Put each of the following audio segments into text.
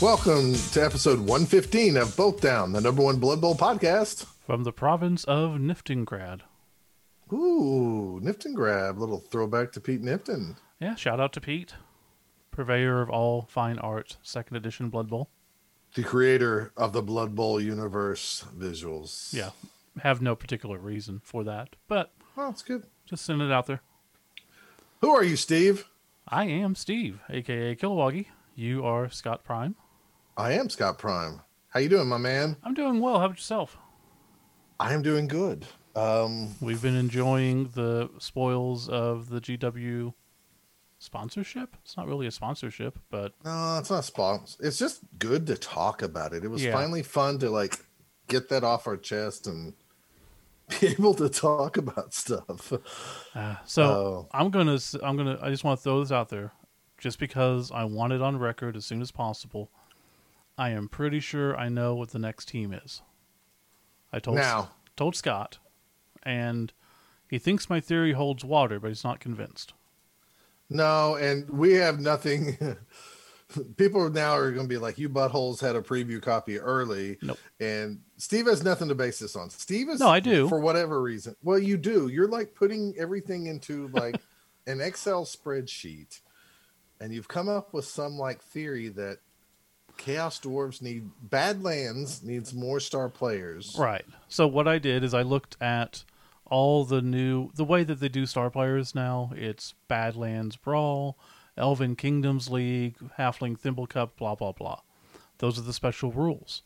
Welcome to episode 115 of Bolt Down, the number one Blood Bowl podcast. From the province of Niftingrad. Ooh, Niftingrad, little throwback to Pete Nifton. Yeah, shout out to Pete, purveyor of all fine art, second edition Blood Bowl. The creator of the Blood Bowl universe visuals. Yeah, have no particular reason for that, but well, it's good. Just send it out there. Who are you, Steve? I am Steve, a.k.a. Kilowoggy. You are Scott Prime. I am Scott Prime. How you doing, my man? I'm doing well. How about yourself? I am doing good. We've been enjoying the spoils of the GW sponsorship. It's not really a sponsorship, but no, it's not sponsored. It's just good to talk about it. It was finally fun to like get that off our chest and be able to talk about stuff. I just want to throw this out there, just because I want it on record as soon as possible. I am pretty sure I know what the next team is. I told Scott, and he thinks my theory holds water, but he's not convinced. No, and we have nothing. People now are going to be like, you buttholes had a preview copy early. Nope. And Steve has nothing to base this on. No, I do. For whatever reason. Well, you do. You're like putting everything into like an Excel spreadsheet, and you've come up with some like theory that Chaos Dwarves Badlands needs more star players. Right. So what I did is I looked at all the way that they do star players now. It's Badlands Brawl, Elven Kingdoms League, Halfling Thimble Cup, blah, blah, blah. Those are the special rules.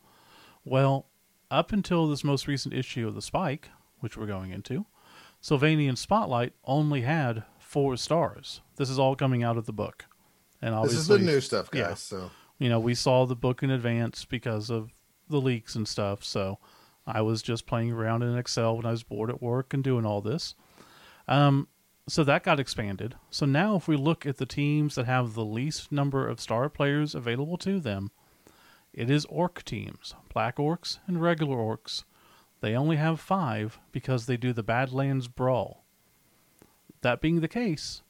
Well, up until this most recent issue of The Spike, which we're going into, Sylvanian Spotlight only had 4 stars. This is all coming out of the book. And obviously, this is the new stuff, guys. Yeah, so we saw the book in advance because of the leaks and stuff. So I was just playing around in Excel when I was bored at work and doing all this. So that got expanded. So now if we look at the teams that have the least number of star players available to them, it is orc teams, black orcs and regular orcs. They only have 5 because they do the Badlands Brawl. That being the case,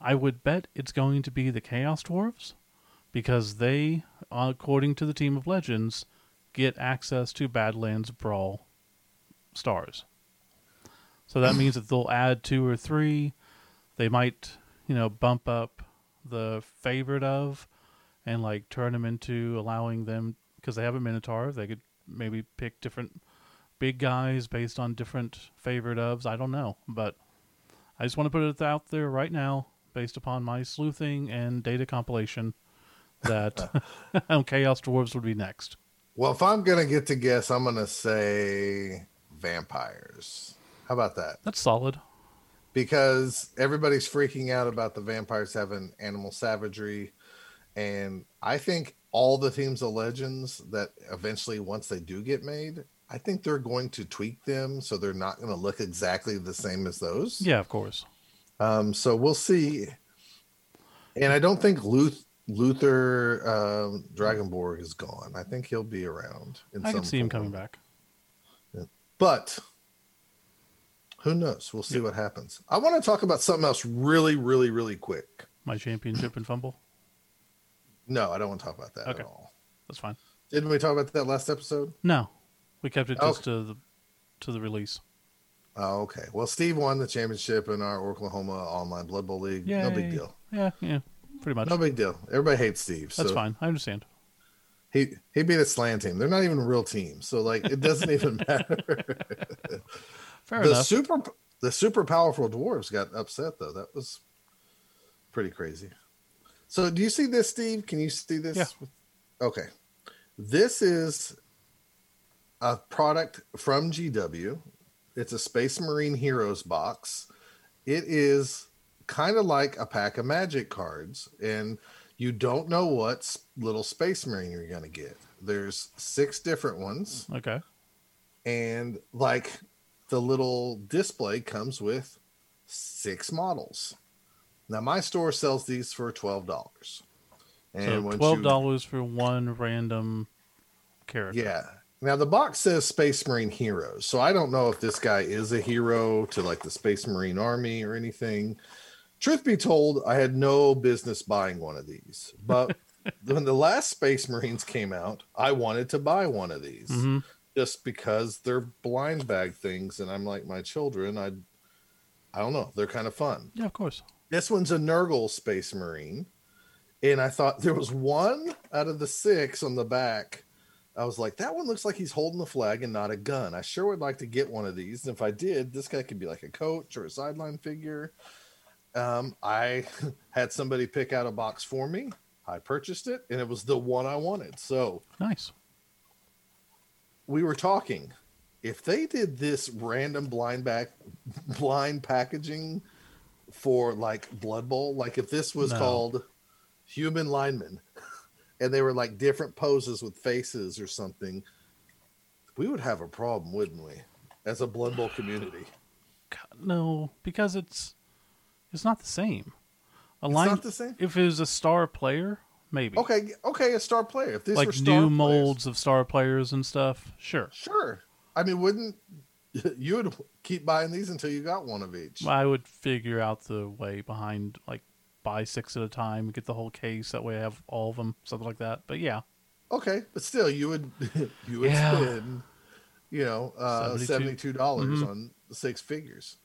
I would bet it's going to be the Chaos Dwarves, because they, according to the Team of Legends, get access to Badlands Brawl stars. So that means that they'll add 2 or 3. They might, bump up the favorite of and like turn them into allowing them, because they have a Minotaur. They could maybe pick different big guys based on different favorite ofs. I don't know, but I just want to put it out there right now, based upon my sleuthing and data compilation, that Chaos Dwarves would be next. Well, if I'm going to get to guess, I'm going to say vampires. How about that? That's solid. Because everybody's freaking out about the vampires having animal savagery. And I think all the teams of legends that eventually, once they do get made, I think they're going to tweak them so they're not going to look exactly the same as those. Yeah, of course. So we'll see. And I don't think Luther Dragonborg is gone. I think he'll be around. I can see him coming back. Yeah. But who knows? We'll see what happens. I want to talk about something else really, really, really quick. My championship and fumble? No, I don't want to talk about that at all. That's fine. Didn't we talk about that last episode? No. We kept it just to the release. Oh, okay. Well, Steve won the championship in our Oklahoma Online Blood Bowl League. Yay. No big deal. Yeah. Pretty much. No big deal. Everybody hates Steve. That's fine. I understand. He beat a slam team. They're not even a real team, so like it doesn't even matter. Fair enough. The super powerful dwarves got upset though. That was pretty crazy. So do you see this, Steve? Can you see this? Yeah. Okay. This is a product from GW. It's a Space Marine Heroes box. It is kind of like a pack of magic cards, and you don't know what little Space Marine you're going to get. There's 6 different ones. Okay. And like the little display comes with 6 models. Now my store sells these for $12. And so $12 for one random character. Yeah. Now, the box says Space Marine Heroes, so I don't know if this guy is a hero to, like, the Space Marine Army or anything. Truth be told, I had no business buying one of these, but when the last Space Marines came out, I wanted to buy one of these just because they're blind bag things. And I'm like, my children, I don't know. They're kind of fun. Yeah, of course. This one's a Nurgle Space Marine. And I thought there was one out of the six on the back. I was like, that one looks like he's holding the flag and not a gun. I sure would like to get one of these. And if I did, this guy could be like a coach or a sideline figure. I had somebody pick out a box for me. I purchased it, and it was the one I wanted. So nice. We were talking. If they did this random blind packaging for like Blood Bowl, like if this was called Human Lineman, and they were like different poses with faces or something, we would have a problem, wouldn't we? As a Blood Bowl community. God, no, because it's not the same. It's not the same? If it was a star player, maybe. Okay, a star player. If these were star new players, molds of star players and stuff, sure. I mean, you would keep buying these until you got one of each. I would figure out the way behind, buy six at a time, get the whole case. That way I have all of them, something like that. But yeah. Okay, but still, you would spend, $72 on six figures.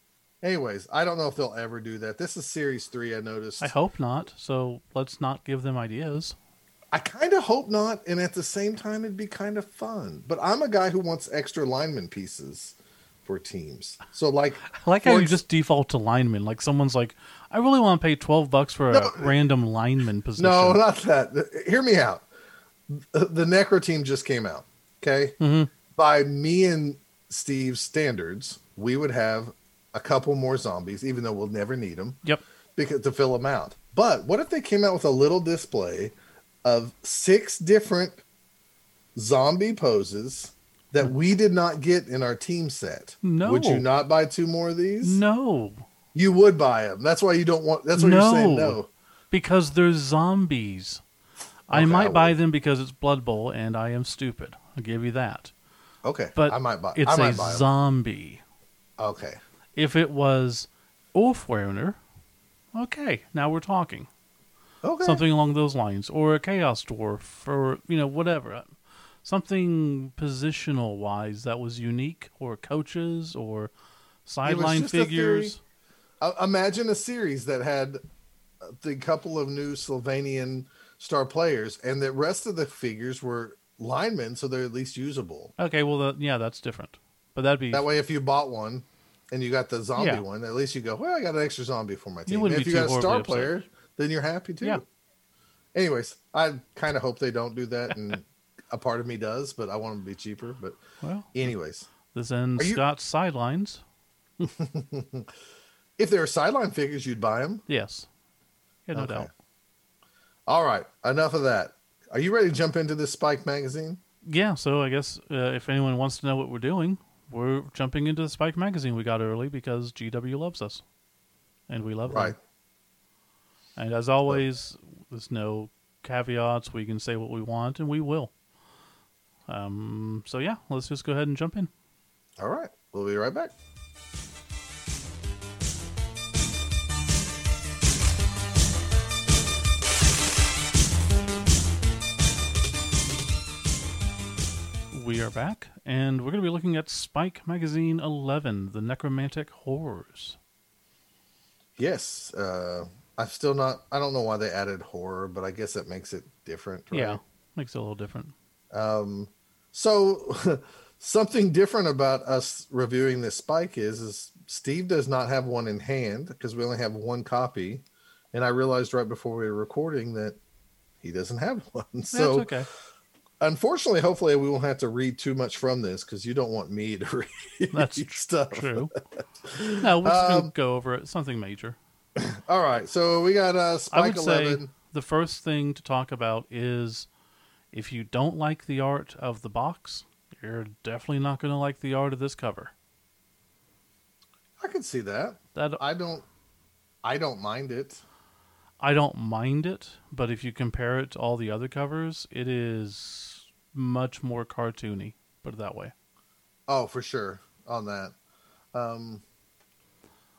Anyways, I don't know if they'll ever do that. This is Series 3, I noticed. I hope not, so let's not give them ideas. I kind of hope not, and at the same time, it'd be kind of fun. But I'm a guy who wants extra lineman pieces for teams. So, I like how you just default to linemen. Like, someone's like, I really want to pay $12 for a random lineman position. No, not that. Hear me out. The Necro team just came out, okay? Mm-hmm. By me and Steve's standards, we would have a couple more zombies, even though we'll never need them. Yep. Because to fill them out. But what if they came out with a little display of six different zombie poses that we did not get in our team set? No. Would you not buy two more of these? No. You would buy them. That's why you don't want. That's why you're saying no. Because they're zombies. Okay, I might buy them because it's Blood Bowl and I am stupid. I'll give you that. Okay. But I might buy. It's a zombie. Okay. If it was Ulfwehrner, okay, now we're talking. Okay. Something along those lines. Or a Chaos Dwarf, or, whatever. Something positional-wise that was unique, or coaches, or sideline figures. Imagine a series that had the couple of new Sylvanian star players, and the rest of the figures were linemen, so they're at least usable. Okay, well, that's different. But that'd be... That way, if you bought one... And you got the zombie one. At least you go, well, I got an extra zombie for my team. And if you got a star player, then you're happy too. Yeah. Anyways, I kind of hope they don't do that. And a part of me does, but I want them to be cheaper. But anyways. This ends Scott's sidelines. If there are sideline figures, you'd buy them? Yes. Yeah, no doubt. All right. Enough of that. Are you ready to jump into this Spike magazine? Yeah. So I guess if anyone wants to know what we're doing, we're jumping into the Spike magazine we got early because GW loves us. And we love them. And as always, there's no caveats. We can say what we want, and we will. So, let's just go ahead and jump in. All right. We'll be right back. We are back, and we're going to be looking at Spike Magazine 11, The Necromantic Horrors. Yes. I've still not... I don't know why they added horror, but I guess it makes it different, right? Yeah, makes it a little different. So, something different about us reviewing this Spike is Steve does not have one in hand, because we only have one copy, and I realized right before we were recording that he doesn't have one. So, that's okay. Unfortunately, hopefully we won't have to read too much from this because you don't want me to read That's stuff. True. No, we'll just go over it. Something major. All right. So we got Spike 11. I would say the first thing to talk about is if you don't like the art of the box, you're definitely not going to like the art of this cover. I can see that. I don't mind it. I don't mind it, but if you compare it to all the other covers, it is much more cartoony, put it that way. Oh, for sure, on that.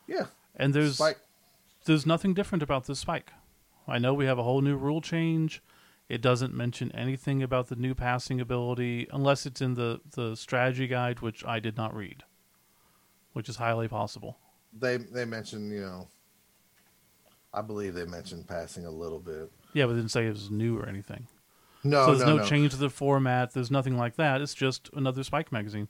Yeah. And there's nothing different about this Spike. I know we have a whole new rule change, It doesn't mention anything about the new passing ability, unless it's in the strategy guide, which I did not read, which is highly possible. They mentioned, you know, I believe they mentioned passing a little bit. Yeah, but they didn't say it was new or anything. No, so there's no change to the format. There's nothing like that. It's just another Spike magazine.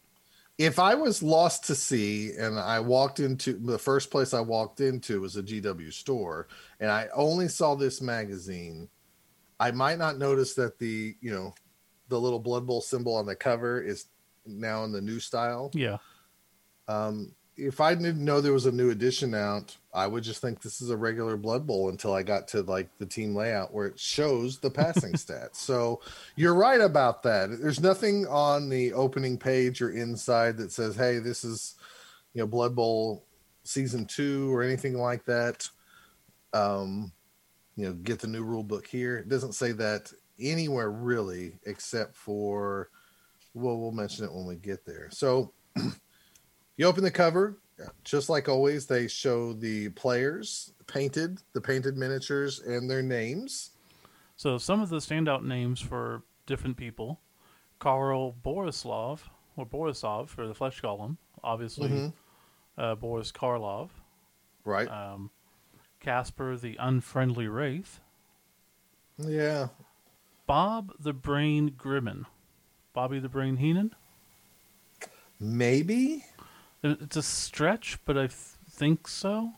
If I was lost to sea and I walked into the first place I walked into was a GW store, and I only saw this magazine, I might not notice that the, you know, the little Blood Bowl symbol on the cover is now in the new style. Yeah. If I didn't know there was a new edition out, I would just think this is a regular Blood Bowl until I got to like the team layout where it shows the passing stats. So you're right about that. There's nothing on the opening page or inside that says, hey, this is, you know, Blood Bowl season 2 or anything like that. You know, get the new rule book here. It doesn't say that anywhere really, except for, well, we'll mention it when we get there. So you open the cover, just like always, they show the players painted, the painted miniatures and their names. So some of the standout names for different people, Karl Borislav or Borisov for the Flesh Golem, obviously, Boris Karlov. Right. Casper the Unfriendly Wraith. Yeah. Bob the Brain Grimmin. Bobby the Brain Heenan? Maybe. It's a stretch, but I think so.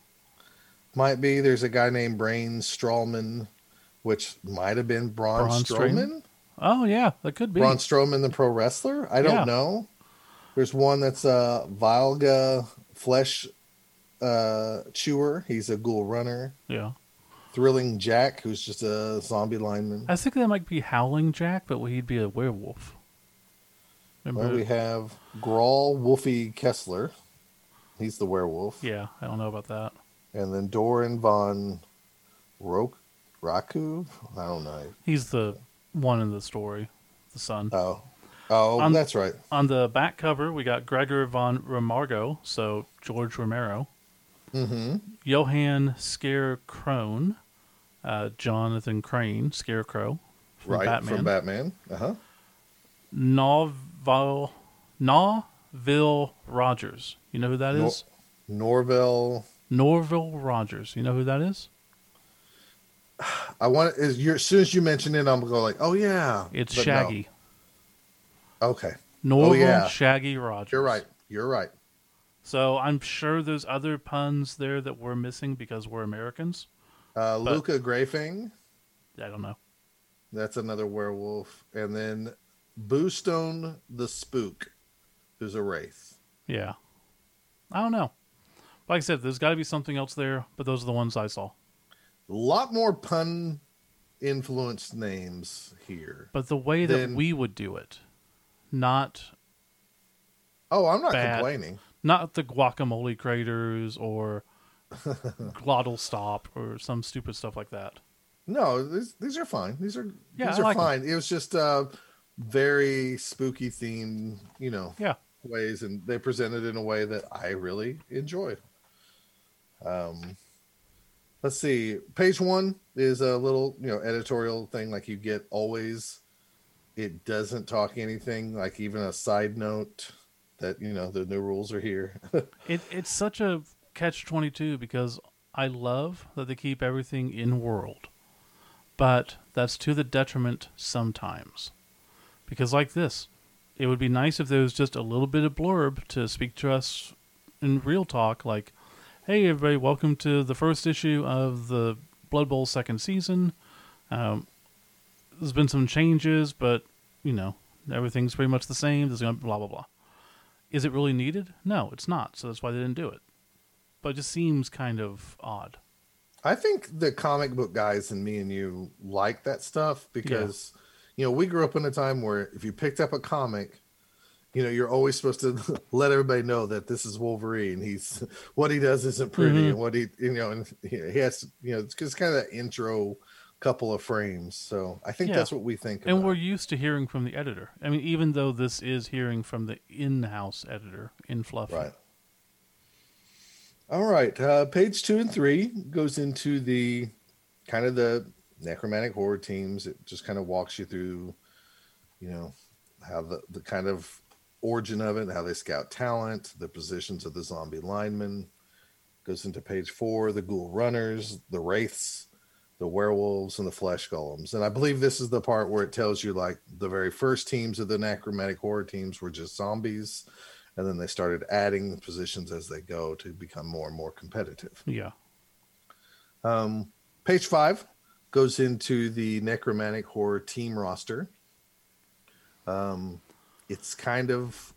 Might be. There's a guy named Brain Strowman, which might have been Braun Strowman. Oh, yeah. That could be. Braun Strowman, the pro wrestler? I don't know. There's one that's a Valga Flesh Chewer. He's a ghoul runner. Yeah. Thrilling Jack, who's just a zombie lineman. I think that might be Howling Jack, but he'd be a werewolf. Well, we have Grawl Wolfie Kessler. He's the werewolf. Yeah, I don't know about that. And then Doran von Raku. I don't know. He's the one in the story, the son. Oh, that's right. On the back cover, we got Gregor von Romargo, so George Romero. Mm-hmm. Johann Scarecrow, Jonathan Crane, Scarecrow from Batman. From Batman. Uh-huh. Norville Rogers. You know who that is? Norville Rogers. You know who that is? As soon as you mention it, I'm going to go like, oh, yeah. It's Shaggy. No. Okay. Norville Shaggy Rogers. You're right. So I'm sure there's other puns there that we're missing because we're Americans. Luca Grayfang. I don't know. That's another werewolf. And then Boostone the Spook, who's a wraith. Yeah. I don't know. Like I said, there's got to be something else there, but those are the ones I saw. A lot more pun-influenced names here. But the way that we would do it, not... Oh, I'm not complaining. Not the guacamole craters or glottal stop or some stupid stuff like that. No, these are fine. These are fine. It was just... very spooky themed, you know, ways, and they presented in a way that I really enjoyed. Let's see. Page 1 is a little, you know, editorial thing like you get always. It doesn't talk anything, like even a side note that, you know, the new rules are here. It's such a catch-22 because I love that they keep everything in world, but that's to the detriment sometimes. Because like this, it would be nice if there was just a little bit of blurb to speak to us in real talk. Like, hey, everybody, welcome to the first issue of the Blood Bowl second season. There's been some changes, but, you know, everything's pretty much the same. There's going to be blah, blah, blah. Is it really needed? No, it's not. So that's why they didn't do it. But it just seems kind of odd. I think the comic book guys and me and you like that stuff because... Yeah. You know, we grew up in a time where if you picked up a comic, you know, you're always supposed to let everybody know that this is Wolverine. He's what he does isn't pretty, and what he, you know, and he has, you know, it's just kind of that intro couple of frames. So I think that's what we think. And we're used to hearing from the editor. I mean, even though this is hearing from the in-house editor in Fluff. Right. All right. Page 2 and 3 goes into the kind of the necromantic horror teams. It just kind of walks you through, you know, how the kind of origin of it, how they scout talent, the positions of the zombie linemen. Goes into page 4, the ghoul runners, the wraiths, the werewolves, and the flesh golems. And I believe this is the part where it tells you, like, the very first teams of the necromantic horror teams were just zombies, and then they started adding positions as they go to become more and more competitive. Yeah. Page 5 goes into the necromantic horror team roster. It's kind of,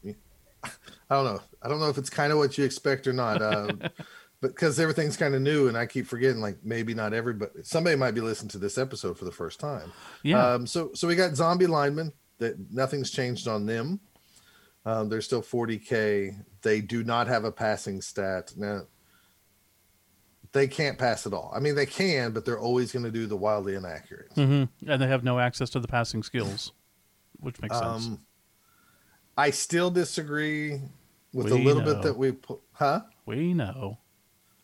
I don't know if it's kind of what you expect or not. Because everything's kind of new, and I keep forgetting, like, maybe not everybody. Somebody might be listening to this episode for the first time. Yeah. So we got zombie linemen. That nothing's changed on them. They're still 40K. They do not have a passing stat. Now, they can't pass at all. I mean, they can, but they're always going to do the wildly inaccurate. Mm-hmm. And they have no access to the passing skills, which makes sense. I still disagree with a little bit that we put. Huh? We know.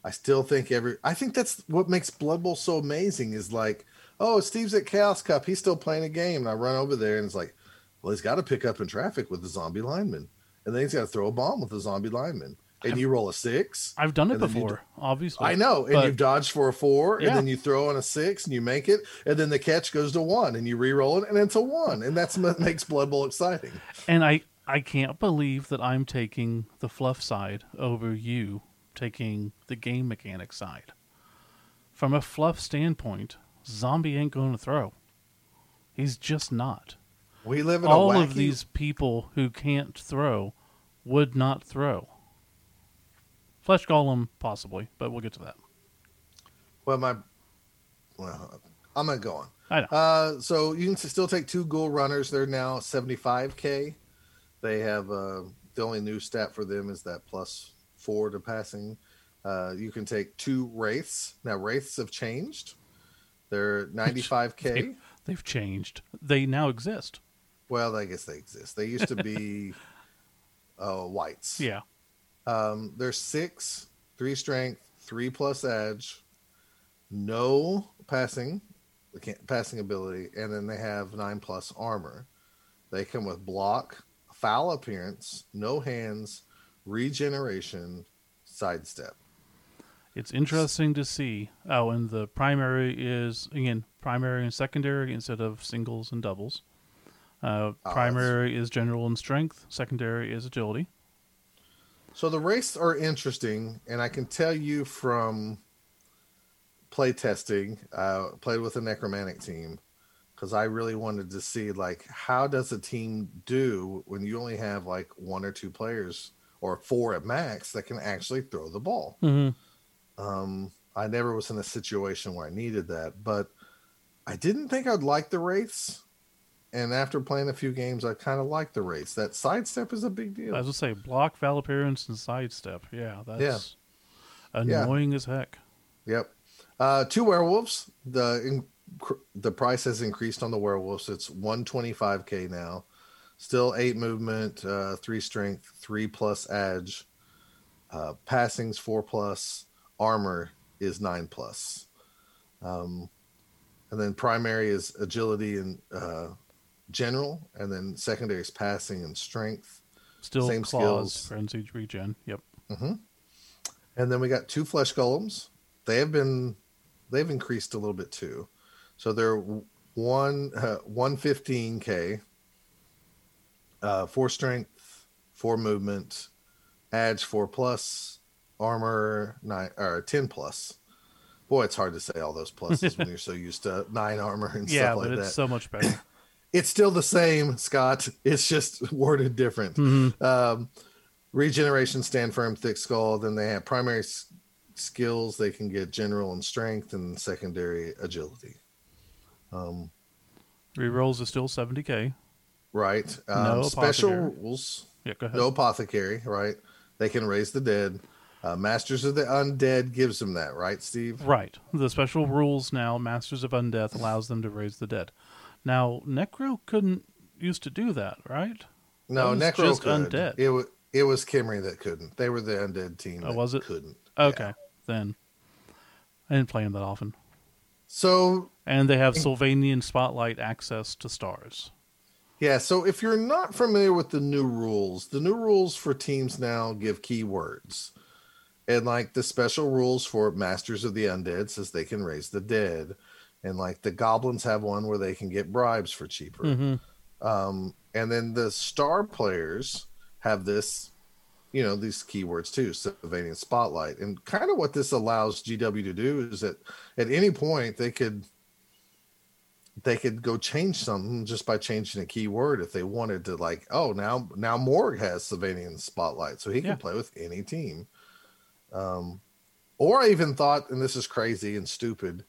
I still think I think that's what makes Blood Bowl so amazing is like, oh, Steve's at Chaos Cup. He's still playing a game. And I run over there and it's like, well, he's got to pick up in traffic with the zombie lineman. And then he's got to throw a bomb with the zombie lineman. And you roll a 6. I've done it before, obviously. I know. And you've dodged for a 4. Yeah. And then you throw on a 6 and you make it. And then the catch goes to 1 and you re-roll it and it's a 1. And that's what makes Blood Bowl exciting. And I can't believe that I'm taking the fluff side over you taking the game mechanic side. From a fluff standpoint, zombie ain't going to throw. He's just not. We live in all of these people who can't throw would not throw. Flesh golem possibly, but we'll get to that. Well, I'm gonna go on. I know. So you can still take 2 ghoul runners. They're now 75K. They have the only new stat for them is that plus 4 to passing. You can take 2 wraiths. Now wraiths have changed. They're 95K. They've changed. They now exist. Well, I guess they exist. They used to be whites. Yeah. They're 6, 3 strength, 3 plus edge, no passing, passing ability, and then they have 9 plus armor. They come with block, foul appearance, no hands, regeneration, sidestep. It's interesting to see. Oh, and the primary is, again, primary and secondary instead of singles and doubles. Primary is general and strength. Secondary is agility. So the wraiths are interesting, and I can tell you from playtesting, played with a necromantic team, because I really wanted to see, like, how does a team do when you only have, like, 1 or 2 players or 4 at max that can actually throw the ball. Mm-hmm. I never was in a situation where I needed that, but I didn't think I'd like the wraiths. And after playing a few games, I kind of like the wraiths. That sidestep is a big deal. I was going to say, block, foul appearance, and sidestep. Yeah, that's annoying as heck. Yep. 2 werewolves. The price has increased on the werewolves. It's 125K now. Still 8 movement, 3 strength, 3 plus edge, passings 4 plus, armor is 9 plus, and then primary is agility and general, and then secondary is passing and strength. Still same claws, skills, frenzied regen. Yep. Mm-hmm. And then we got 2 flesh golems. They've increased a little bit too, so they're 115K. 4 strength, 4 movement, adds 4 plus, armor 9 or 10 plus. Boy, it's hard to say all those pluses when you're so used to 9 armor and stuff like that. Yeah, but it's so much better. It's still the same, Scott. It's just worded different. Mm-hmm. Regeneration, stand firm, thick skull. Then they have primary skills. They can get general and strength, and secondary agility. Rerolls is still 70K. Right. No special rules. Yeah, go ahead. No apothecary, right? They can raise the dead. Masters of the Undead gives them that, right, Steve? Right. The special rules now, Masters of Undeath allows them to raise the dead. Now, Necro couldn't used to do that, right? No, Necro just could. Undead. It was Kimry that couldn't. They were the Undead team that was it? Couldn't. Okay, yeah. Then. I didn't play him that often. So, and they have Sylvanian Spotlight access to stars. Yeah, so if you're not familiar with the new rules for teams now give keywords. And like the special rules for Masters of the Undead says they can raise the dead. And like the Goblins have one where they can get bribes for cheaper. Mm-hmm. And then the star players have this, you know, these keywords too, Sylvanian Spotlight. And kind of what this allows GW to do is that at any point they could go change something just by changing a keyword if they wanted to, like, oh, now Morg has Sylvanian Spotlight, so he can play with any team. Or I even thought, and this is crazy and stupid,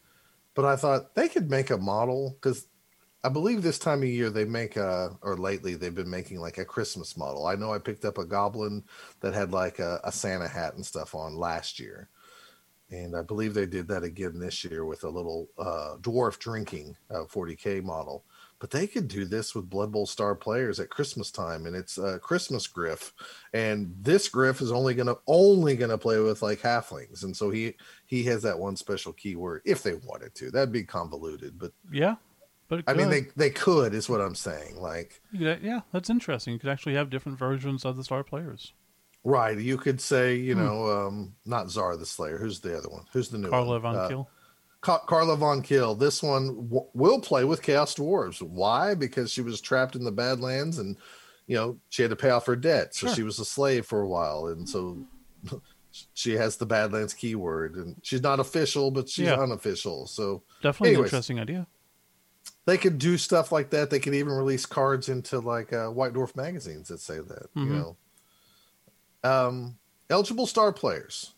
but I thought they could make a model, because I believe this time of year they make or lately they've been making like a Christmas model. I know I picked up a goblin that had like a Santa hat and stuff on last year. And I believe they did that again this year with a little dwarf drinking 40K model. But they could do this with Blood Bowl star players at Christmas time, and it's a Christmas griff. And this griff is only gonna play with like halflings, and so he has that one special keyword if they wanted to. That'd be convoluted, but yeah, but I mean they could is what I'm saying. Like yeah, that's interesting. You could actually have different versions of the star players. Right, you could say, you know, not Zara the Slayer. Who's the other one? Who's the new Carla Von Kill? Carla Von Kill. This one will play with Chaos Dwarves. Why? Because she was trapped in the Badlands, and you know she had to pay off her debt, so she was a slave for a while, and so she has the Badlands keyword, and she's not official, but she's unofficial. So definitely an interesting idea. They could do stuff like that. They could even release cards into like White Dwarf magazines that say that, you know. Eligible star players.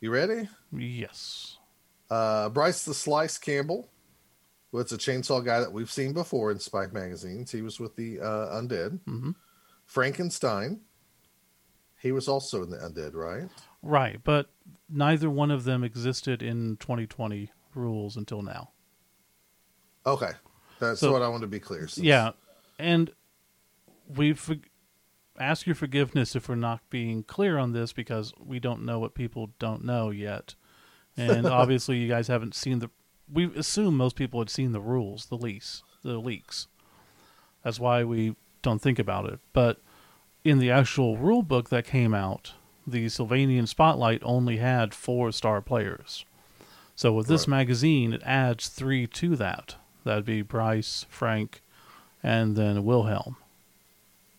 You ready? Yes. Bryce the Slice Campbell, who's a chainsaw guy that we've seen before in Spike magazines. He was with the Undead. Mm-hmm. Frankenstein. He was also in the Undead, right? Right, but neither one of them existed in 2020 rules until now. Okay, that's what I want to be clear. Yeah, and we've ask your forgiveness if we're not being clear on this, because we don't know what people don't know yet. And obviously you guys haven't seen we assume most people had seen the rules, the leaks. That's why we don't think about it. But in the actual rule book that came out, the Sylvanian Spotlight only had 4 star players. So with this magazine, it adds 3 to that. That'd be Bryce, Frank, and then Wilhelm.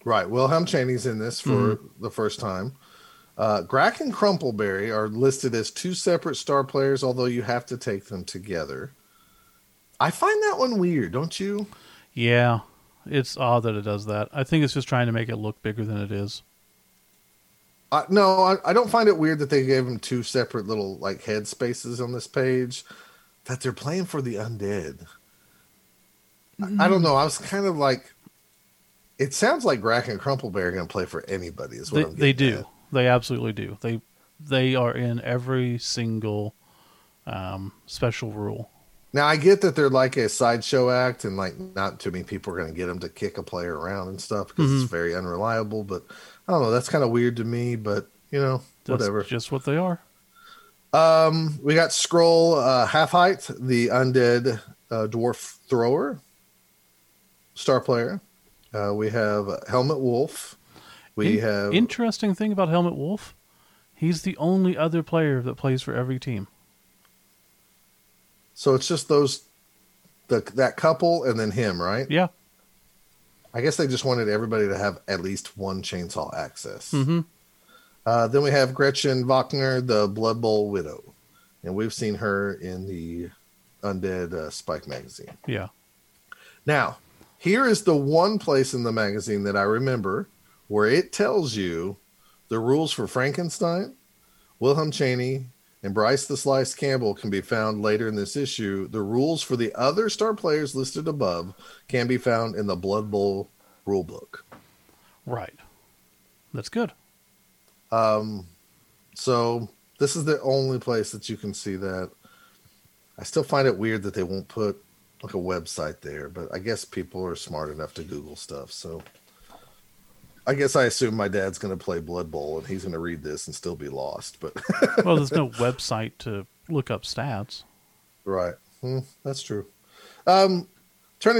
Right, Wilhelm Chaney's in this for the first time. Grack and Crumpleberry are listed as 2 separate star players, although you have to take them together. I find that one weird, don't you? Yeah, it's odd that it does that. I think it's just trying to make it look bigger than it is. No, I don't find it weird that they gave them 2 separate little like head spaces on this page, that they're playing for the undead. I don't know. I was kind of like... It sounds like Grack and Crumpleberry are going to play for anybody. Is what I'm getting. They do. At. They absolutely do. They are in every single special rule. Now I get that they're like a sideshow act, and like not too many people are going to get them to kick a player around and stuff, because it's very unreliable. But I don't know. That's kind of weird to me. But you know, whatever. That's just what they are. We got Scroll Half-Height, the undead dwarf thrower, star player. We have Helmet Wolf. Interesting thing about Helmet Wolf, he's the only other player that plays for every team. So it's just that couple and then him, right? Yeah. I guess they just wanted everybody to have at least one chainsaw access. Mm-hmm. Then we have Gretchen Wachner, the Blood Bowl Widow. And we've seen her in the Undead Spike magazine. Yeah. Now... Here is the one place in the magazine that I remember where it tells you the rules for Frankenstein, Wilhelm Chaney, and Bryce the Slice Campbell can be found later in this issue. The rules for the other star players listed above can be found in the Blood Bowl rulebook. Right. That's good. So this is the only place that you can see that. I still find it weird that they won't put like a website there, but I guess people are smart enough to Google stuff. So I guess I assume my dad's going to play Blood Bowl and he's going to read this and still be lost, but well, there's no website to look up stats. Right. That's true. Turning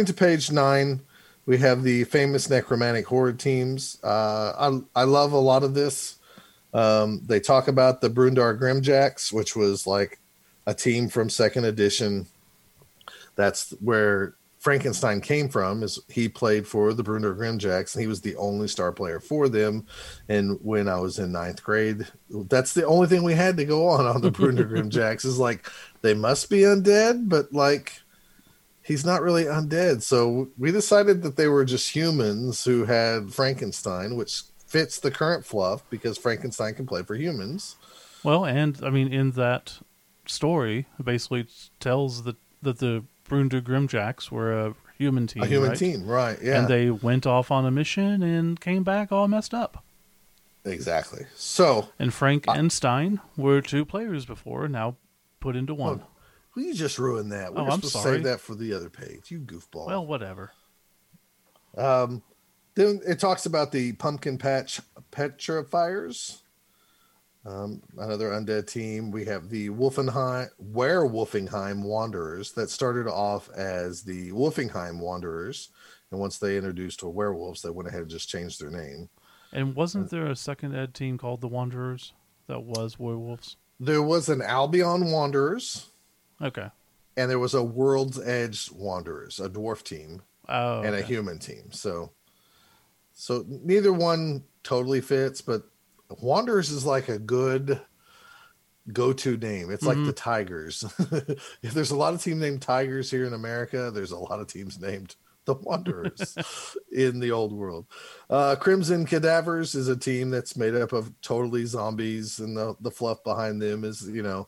to page 9, we have the famous necromantic horde teams. I love a lot of this. They talk about the Brundar Grimjacks, which was like a team from 2nd edition. That's where Frankenstein came from. Is he played for the Brundar Grimjacks, and he was the only star player for them. And when I was in 9th grade, that's the only thing we had to go on the Brundar Grimjacks is like, they must be undead, but like, he's not really undead. So we decided that they were just humans who had Frankenstein, which fits the current fluff because Frankenstein can play for humans. Well, and I mean, in that story, it basically tells that the Brundar Grimjacks were a human team. A human team, right? And they went off on a mission and came back all messed up. Exactly. So, and Frank and Stein were two players before, now put into one. Well, you just ruined that. We're supposed to save that for the other page. You goofball. Well, whatever. Then it talks about the Pumpkin Patch Petrifiers. Another undead team. We have the Werewolfheim Wanderers that started off as the Wolfenheim Wanderers. And once they introduced to werewolves, they went ahead and just changed their name. And wasn't there a second ed team called the Wanderers that was werewolves? There was an Albion Wanderers. Okay. And there was a World's Edge Wanderers, a dwarf team, and a human team. So neither one totally fits, but Wanderers is like a good go-to name. It's like the Tigers. If there's a lot of teams named Tigers here in America, there's a lot of teams named the Wanderers in the old world. Crimson Cadavers is a team that's made up of totally zombies, and the fluff behind them is, you know,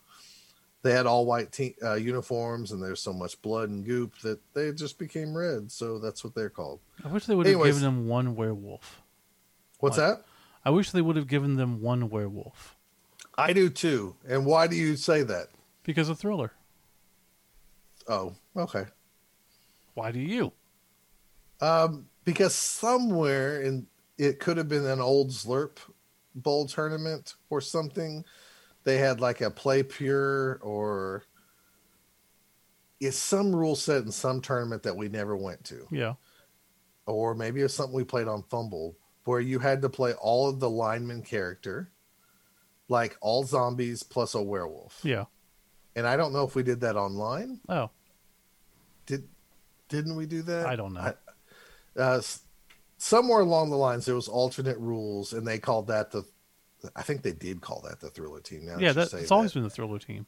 they had all white uniforms, and there's so much blood and goop that they just became red. So that's what they're called. I wish they would have given them one werewolf. What's that? I wish they would have given them one werewolf. I do too. And why do you say that? Because of Thriller. Oh, okay. Why do you? Because somewhere in it could have been an old Slurp Bowl tournament or something. They had like a play pure, or it's some rule set in some tournament that we never went to. Yeah. Or maybe it's something we played on Fumble where you had to play all of the lineman character, like all zombies plus a werewolf. Yeah. And I don't know if we did that online. Oh, didn't we do that? I don't know. Somewhere along the lines, there was alternate rules, and they called that I think they did call that the Thriller team. Now, yeah, it's always been the Thriller team.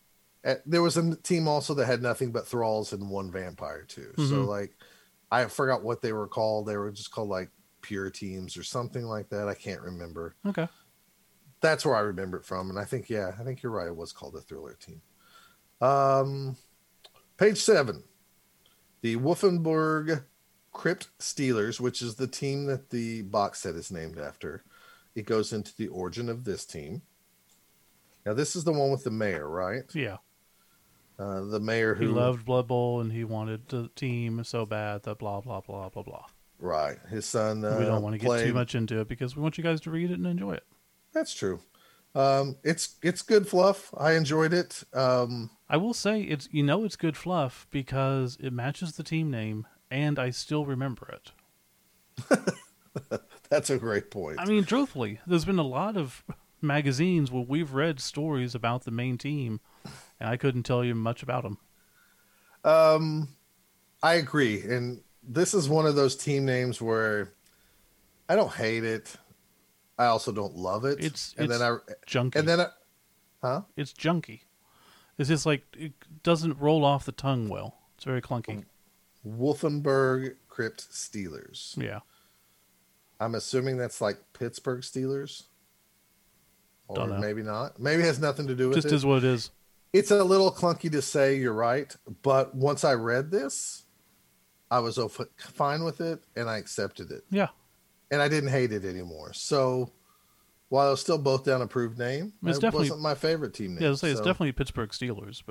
There was a team also that had nothing but thralls and one vampire, too. Mm-hmm. So, like, I forgot what they were called. They were just called, like, pure teams or something like that. I can't remember. Okay. That's where I remember it from. And I think you're right. It was called the Thriller team. Page 7. The Wolfenburg Crypt Steelers, which is the team that the box set is named after. It goes into the origin of this team. Now, this is the one with the mayor, right? Yeah. The mayor who loved Blood Bowl, and he wanted the team so bad that blah, blah, blah, blah, blah. Right. His son we don't want to get too much into it because we want you guys to read it and enjoy it. That's true. It's good fluff. I enjoyed it. I will say it's good fluff because it matches the team name, and I still remember it. That's a great point. I mean, truthfully, there's been a lot of magazines where we've read stories about the main team, and I couldn't tell you much about them. I agree. And this is one of those team names where I don't hate it. I also don't love it. It's junky. And then it's junky. It's just like, it doesn't roll off the tongue well. It's very clunky. Wolfenburg Crypt Steelers. Yeah. I'm assuming that's like Pittsburgh Steelers, or don't know. Maybe not. Maybe it has nothing to do with it. Just is what it is. It's a little clunky to say, you're right, but once I read this, I was fine with it, and I accepted it. Yeah. And I didn't hate it anymore. So while it was still both down approved name, it wasn't my favorite team name. Yeah, It's definitely Pittsburgh Steelers,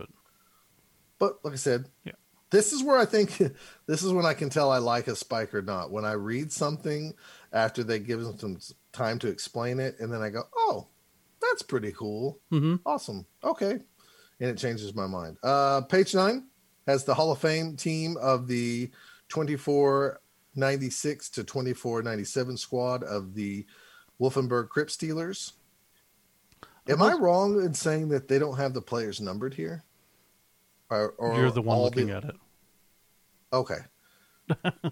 but like I said, yeah. This is where I think this is when I can tell I like a spike or not. When I read something after they give them some time to explain it, and then I go, oh, that's pretty cool. Mm-hmm. Awesome. Okay. And it changes my mind. Page 9, has the Hall of Fame team of the 2496 to 2497 squad of the Wolfenburg Crypt Steelers. Am I wrong in saying that they don't have the players numbered here? Or you're the one looking at it. Okay.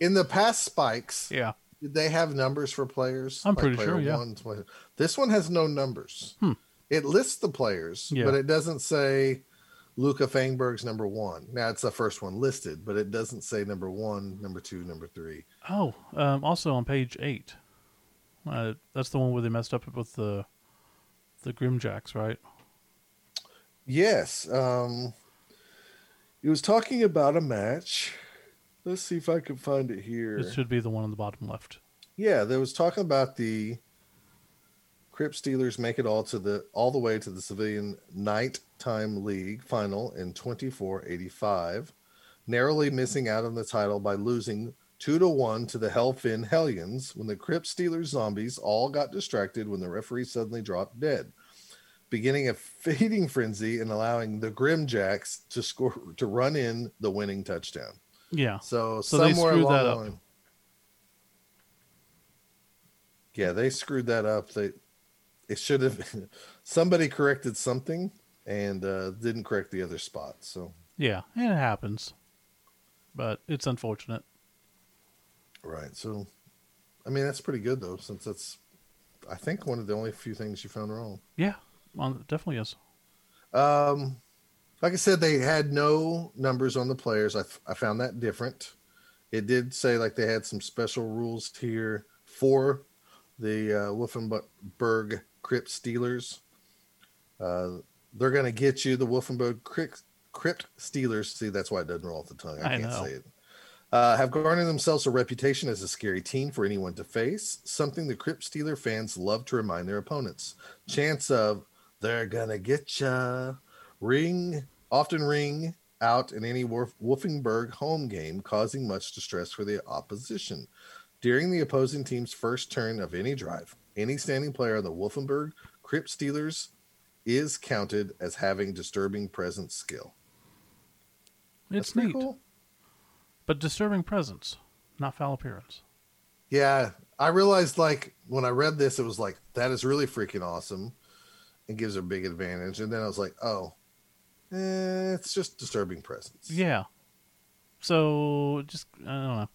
In the past spikes, yeah, did they have numbers for players? I'm pretty sure, yeah. This one has no numbers. It lists the players, but it doesn't say Luca Fangberg's number one. Now, it's the first one listed, but it doesn't say number one, number two, number three. Oh, also on page 8. That's the one where they messed up with the Grimjacks, right? Yes. It was talking about a match. Let's see if I can find it here. It should be the one on the bottom left. Yeah, there was talking about the Crypt Steelers make it all the way to the Civilian Nighttime League final in 2485, narrowly missing out on the title by losing 2-1 to the Hellfin Hellions when the Crypt Steelers zombies all got distracted when the referee suddenly dropped dead, beginning a feeding frenzy and allowing the Grimjacks to run in the winning touchdown. Yeah. So somewhere along that up. Yeah, they screwed that up. It should have somebody corrected something and didn't correct the other spot. So yeah, it happens, but it's unfortunate. Right. So, I mean, that's pretty good, though, since that's, I think, one of the only few things you found wrong. Yeah, well, it definitely is. Like I said, they had no numbers on the players. I found that different. It did say, like, they had some special rules here for the Wolfenburg Crypt Steelers. They're going to get you, the Wolfenburg Crypt Steelers. See, that's why it doesn't roll off the tongue. I can't say it. Have garnered themselves a reputation as a scary team for anyone to face, something the Crypt Steeler fans love to remind their opponents. Chants of, they're gonna get ya, often ring out in any Wolfenburg home game, causing much distress for the opposition. During the opposing team's first turn of any drive, any standing player on the Wolfenburg Crypt Steelers is counted as having disturbing presence skill. It's neat. Cool. But disturbing presence, not foul appearance. Yeah, I realized, like, when I read this, it was like, that is really freaking awesome. It gives a big advantage. And then I was like, oh, it's just disturbing presence. Yeah. So, just, I don't know.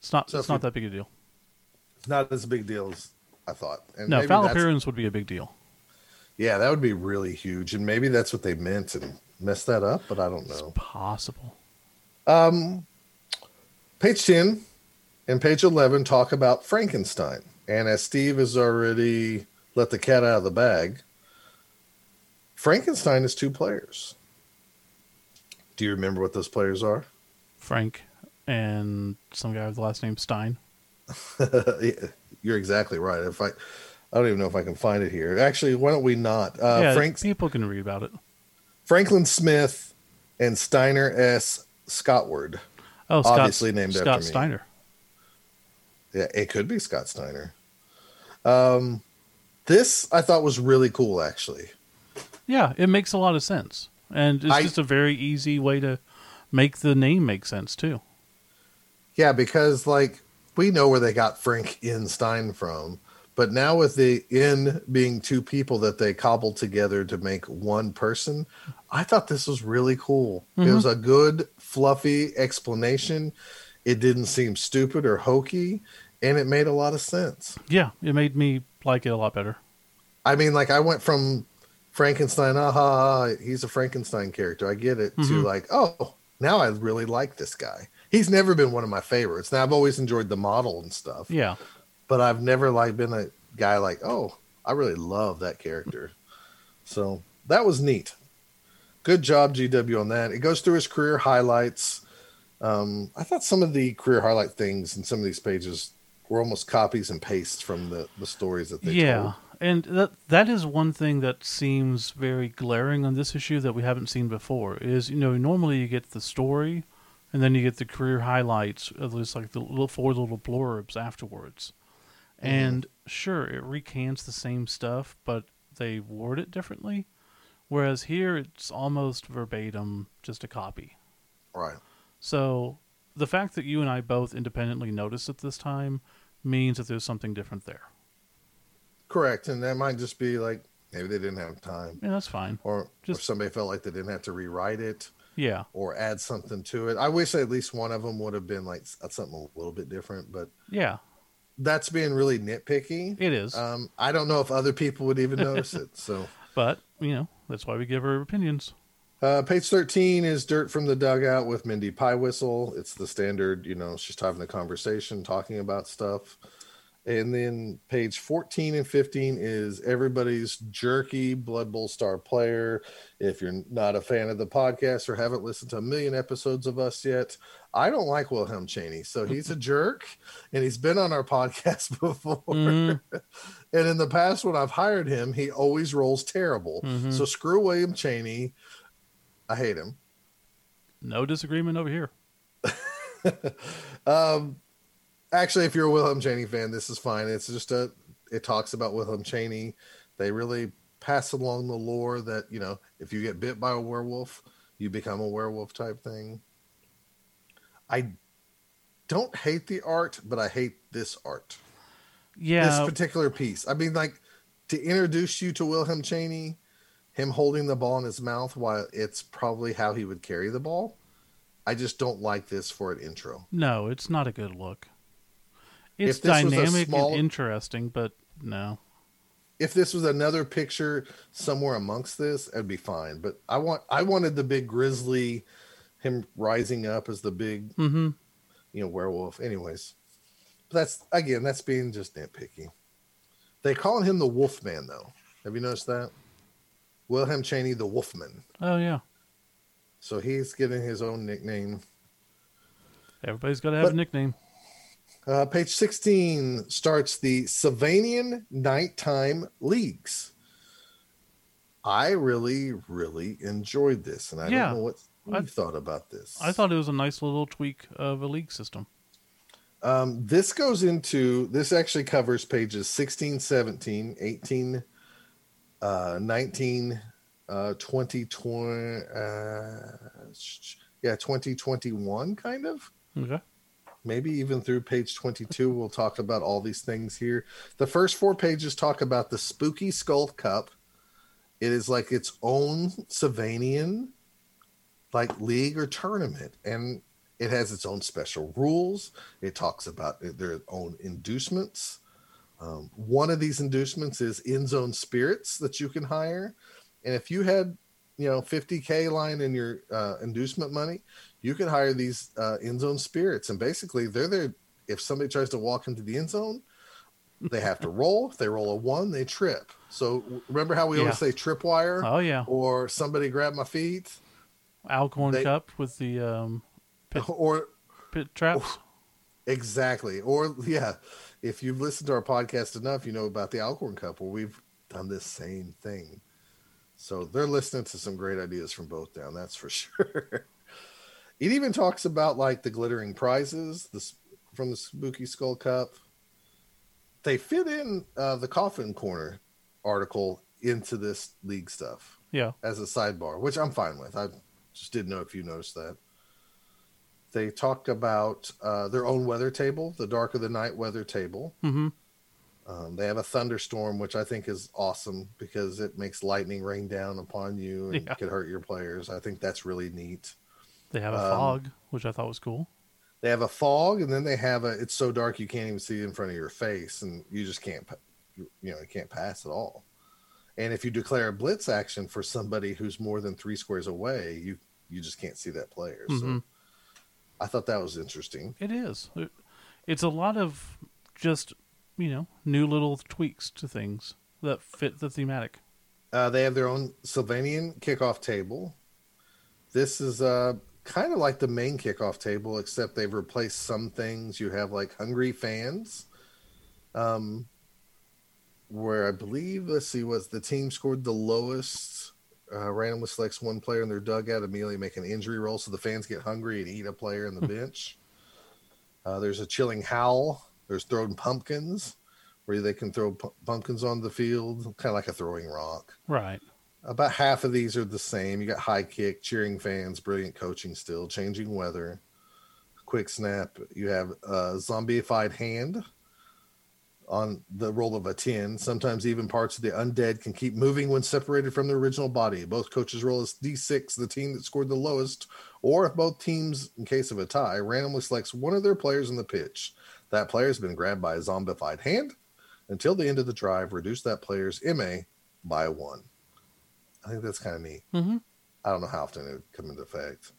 It's not that big a deal. Not as big a deal as I thought. And no, foul appearance would be a big deal. Yeah, that would be really huge. And maybe that's what they meant and messed that up, but I don't know. It's possible. Page 10 and page 11 talk about Frankenstein. And as Steve has already let the cat out of the bag, Frankenstein is 2 players. Do you remember what those players are? Frank and some guy with the last name Stein. You're exactly right. I don't even know if I can find it here. Actually, why don't we not? People can read about it. Franklin Smith and Steiner S. Scottward. Oh, obviously named Scott after me. Steiner. Yeah, it could be Scott Steiner. This I thought was really cool, actually. Yeah, it makes a lot of sense, and it's just a very easy way to make the name make sense too. Yeah, because, like, we know where they got Frank N. Stein from, but now with the N being 2 people that they cobbled together to make one person, I thought this was really cool. Mm-hmm. It was a good, fluffy explanation. It didn't seem stupid or hokey, and it made a lot of sense. Yeah, it made me like it a lot better. I mean, like, I went from Frankenstein, he's a Frankenstein character, I get it, to like, oh, now I really like this guy. He's never been one of my favorites. Now, I've always enjoyed the model and stuff. Yeah. But I've never, like, been a guy like, oh, I really love that character. So that was neat. Good job, GW, on that. It goes through his career highlights. I thought some of the career highlight things in some of these pages were almost copies and pastes from the stories that they told. Yeah, and that is one thing that seems very glaring on this issue that we haven't seen before. Is, you know, normally you get the story, and then you get the career highlights, at least like the little 4 little blurbs afterwards. And sure, it recants the same stuff, but they word it differently, Whereas here, it's almost verbatim, just a copy. Right. So the fact that you and I both independently noticed it this time means that there's something different there. Correct. And that might just be like, maybe they didn't have time. Yeah, that's fine. Or just somebody felt like they didn't have to rewrite it. Yeah. Or add something to it. I wish at least one of them would have been like something a little bit different, but yeah, that's being really nitpicky. It is. I don't know if other people would even notice it. So, but you know, that's why we give our opinions. Page 13 is Dirt from the Dugout with Mindy Piewhistle. It's the standard, you know, she's having a conversation, talking about stuff. And then page 14 and 15 is everybody's jerky Blood Bowl star player. If you're not a fan of the podcast or haven't listened to a million episodes of us yet, I don't like Wilhelm Chaney. So he's a jerk, and he's been on our podcast before. Mm-hmm. And in the past, when I've hired him, he always rolls terrible. Mm-hmm. So screw William Chaney. I hate him. No disagreement over here. Actually, if you're a Wilhelm Chaney fan, this is fine. It's just it talks about Wilhelm Chaney. They really pass along the lore that, you know, if you get bit by a werewolf, you become a werewolf type thing. I don't hate the art, but I hate this art. Yeah. This particular piece. I mean, like, to introduce you to Wilhelm Chaney, him holding the ball in his mouth while it's probably how he would carry the ball. I just don't like this for an intro. No, it's not a good look. It's dynamic and interesting, but no. If this was another picture somewhere amongst this, it'd be fine. But I wanted the big grizzly, him rising up as the big, you know, werewolf. Anyways, but that's being just nitpicky. They call him the Wolfman, though. Have you noticed that? Wilhelm Chaney, the Wolfman. Oh yeah. So he's getting his own nickname. Everybody's got to have a nickname. Page 16 starts the Sylvanian Nighttime Leagues. I really, really enjoyed this, and I don't know what you thought about this. I thought it was a nice little tweak of a league system. This actually covers pages 16, 17, 18, 19, 2021, kind of. Okay. Maybe even through page 22, we'll talk about all these things here. The first four pages talk about the Spooky Skull Cup. It is like its own Sylvanian league or tournament, and it has its own special rules. It talks about their own inducements. One of these inducements is in-zone spirits that you can hire. And if you had, you know, 50K line in your inducement money, you can hire these end zone spirits, and basically they're there. If somebody tries to walk into the end zone, they have to roll. If they roll a one, they trip. So remember how we always say tripwire? Oh yeah. Or somebody grab my feet. Alcorn Cup with the pit traps. Exactly. Or yeah, if you've listened to our podcast enough, you know about the Alcorn Cup where we've done this same thing. So they're listening to some great ideas from Bolt Down. That's for sure. It even talks about the glittering prizes from the Spooky Skull Cup. They fit in the Coffin Corner article into this league stuff. Yeah. As a sidebar, which I'm fine with. I just didn't know if you noticed that. They talk about their own weather table, the Dark of the Night weather table. Mm-hmm. They have a thunderstorm, which I think is awesome because it makes lightning rain down upon you and could hurt your players. I think that's really neat. They have a fog, which I thought was cool. They have a fog, and then they have it's so dark you can't even see it in front of your face, and you just can't, you can't pass at all. And if you declare a blitz action for somebody who's more than 3 squares away, you just can't see that player. Mm-hmm. So I thought that was interesting. It is. It's a lot of just, new little tweaks to things that fit the thematic. They have their own Sylvanian kickoff table. This is kind of like the main kickoff table, except they've replaced some things. You have hungry fans, where I believe, was the team scored the lowest. Randomly selects one player in their dugout, immediately make an injury roll, so the fans get hungry and eat a player in the bench. There's a chilling howl. There's throwing pumpkins, where they can throw pumpkins on the field, kind of like a throwing rock. Right. About half of these are the same. You got high kick, cheering fans, brilliant coaching still, changing weather, quick snap. You have a zombified hand on the roll of a 10. Sometimes even parts of the undead can keep moving when separated from the original body. Both coaches roll as D6, the team that scored the lowest, or if both teams, in case of a tie, randomly selects one of their players in the pitch. That player has been grabbed by a zombified hand. Until the end of the drive, reduce that player's MA by 1. I think that's kind of neat. Mm-hmm. I don't know how often it would come into effect.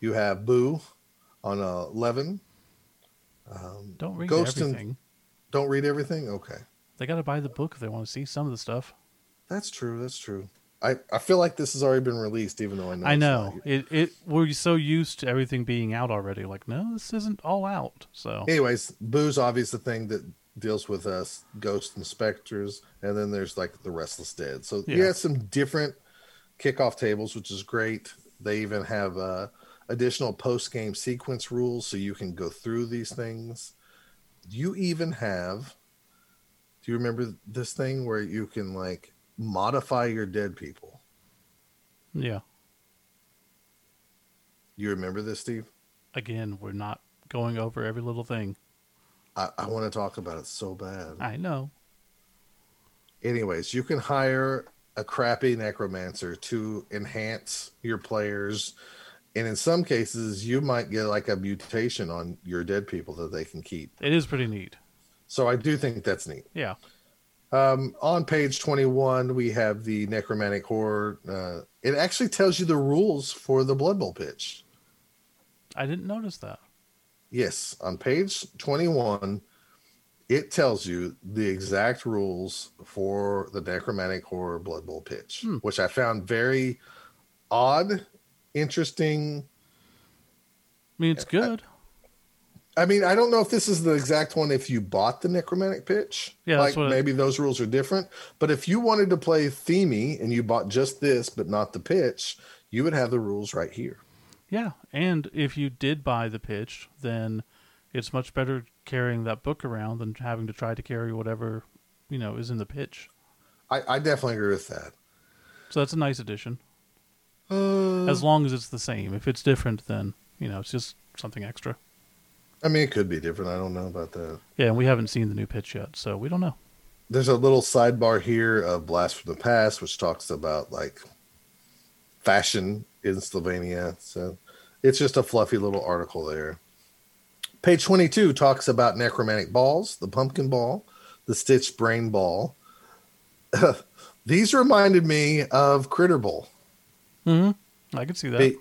You have Boo on 11. Don't read everything. Don't read everything? Okay. They got to buy the book if they want to see some of the stuff. That's true. That's true. I feel like this has already been released, even though I know. I know. It we're so used to everything being out already. Like, no, this isn't all out. So, anyways, Boo's obviously the thing that deals with us, ghosts and specters, and then there's like the restless dead. So yeah, you have some different kickoff tables, which is great. They even have additional post-game sequence rules, so you can go through these things. You even have, do you remember this thing where you can like modify your dead people? Yeah. You remember this, Steve? Again, we're not going over every little thing. I want to talk about it so bad. I know. Anyways, you can hire a crappy necromancer to enhance your players. And in some cases, you might get like a mutation on your dead people that they can keep. It is pretty neat. So I do think that's neat. Yeah. On page 21, we have the necromantic horror. It actually tells you the rules for the Blood Bowl pitch. I didn't notice that. Yes. On page 21, it tells you the exact rules for the necromantic horror Blood Bowl pitch, which I found very odd. Interesting. I mean, it's good. I mean, I don't know if this is the exact one if you bought the necromantic pitch. Yeah, like maybe those rules are different. But if you wanted to play Theme and you bought just this but not the pitch, you would have the rules right here. Yeah, and if you did buy the pitch, then it's much better carrying that book around than having to try to carry whatever, you know, is in the pitch. I definitely agree with that. So that's a nice addition. As long as it's the same. If it's different, then, you know, it's just something extra. I mean, it could be different. I don't know about that. Yeah, and we haven't seen the new pitch yet, so we don't know. There's a little sidebar here of Blast from the Past, which talks about, like, fashion in Slovenia. So it's just a fluffy little article there. Page 22 talks about necromantic balls, the pumpkin ball, the stitched brain ball. These reminded me of Critter Bowl. Mm-hmm. I could see that.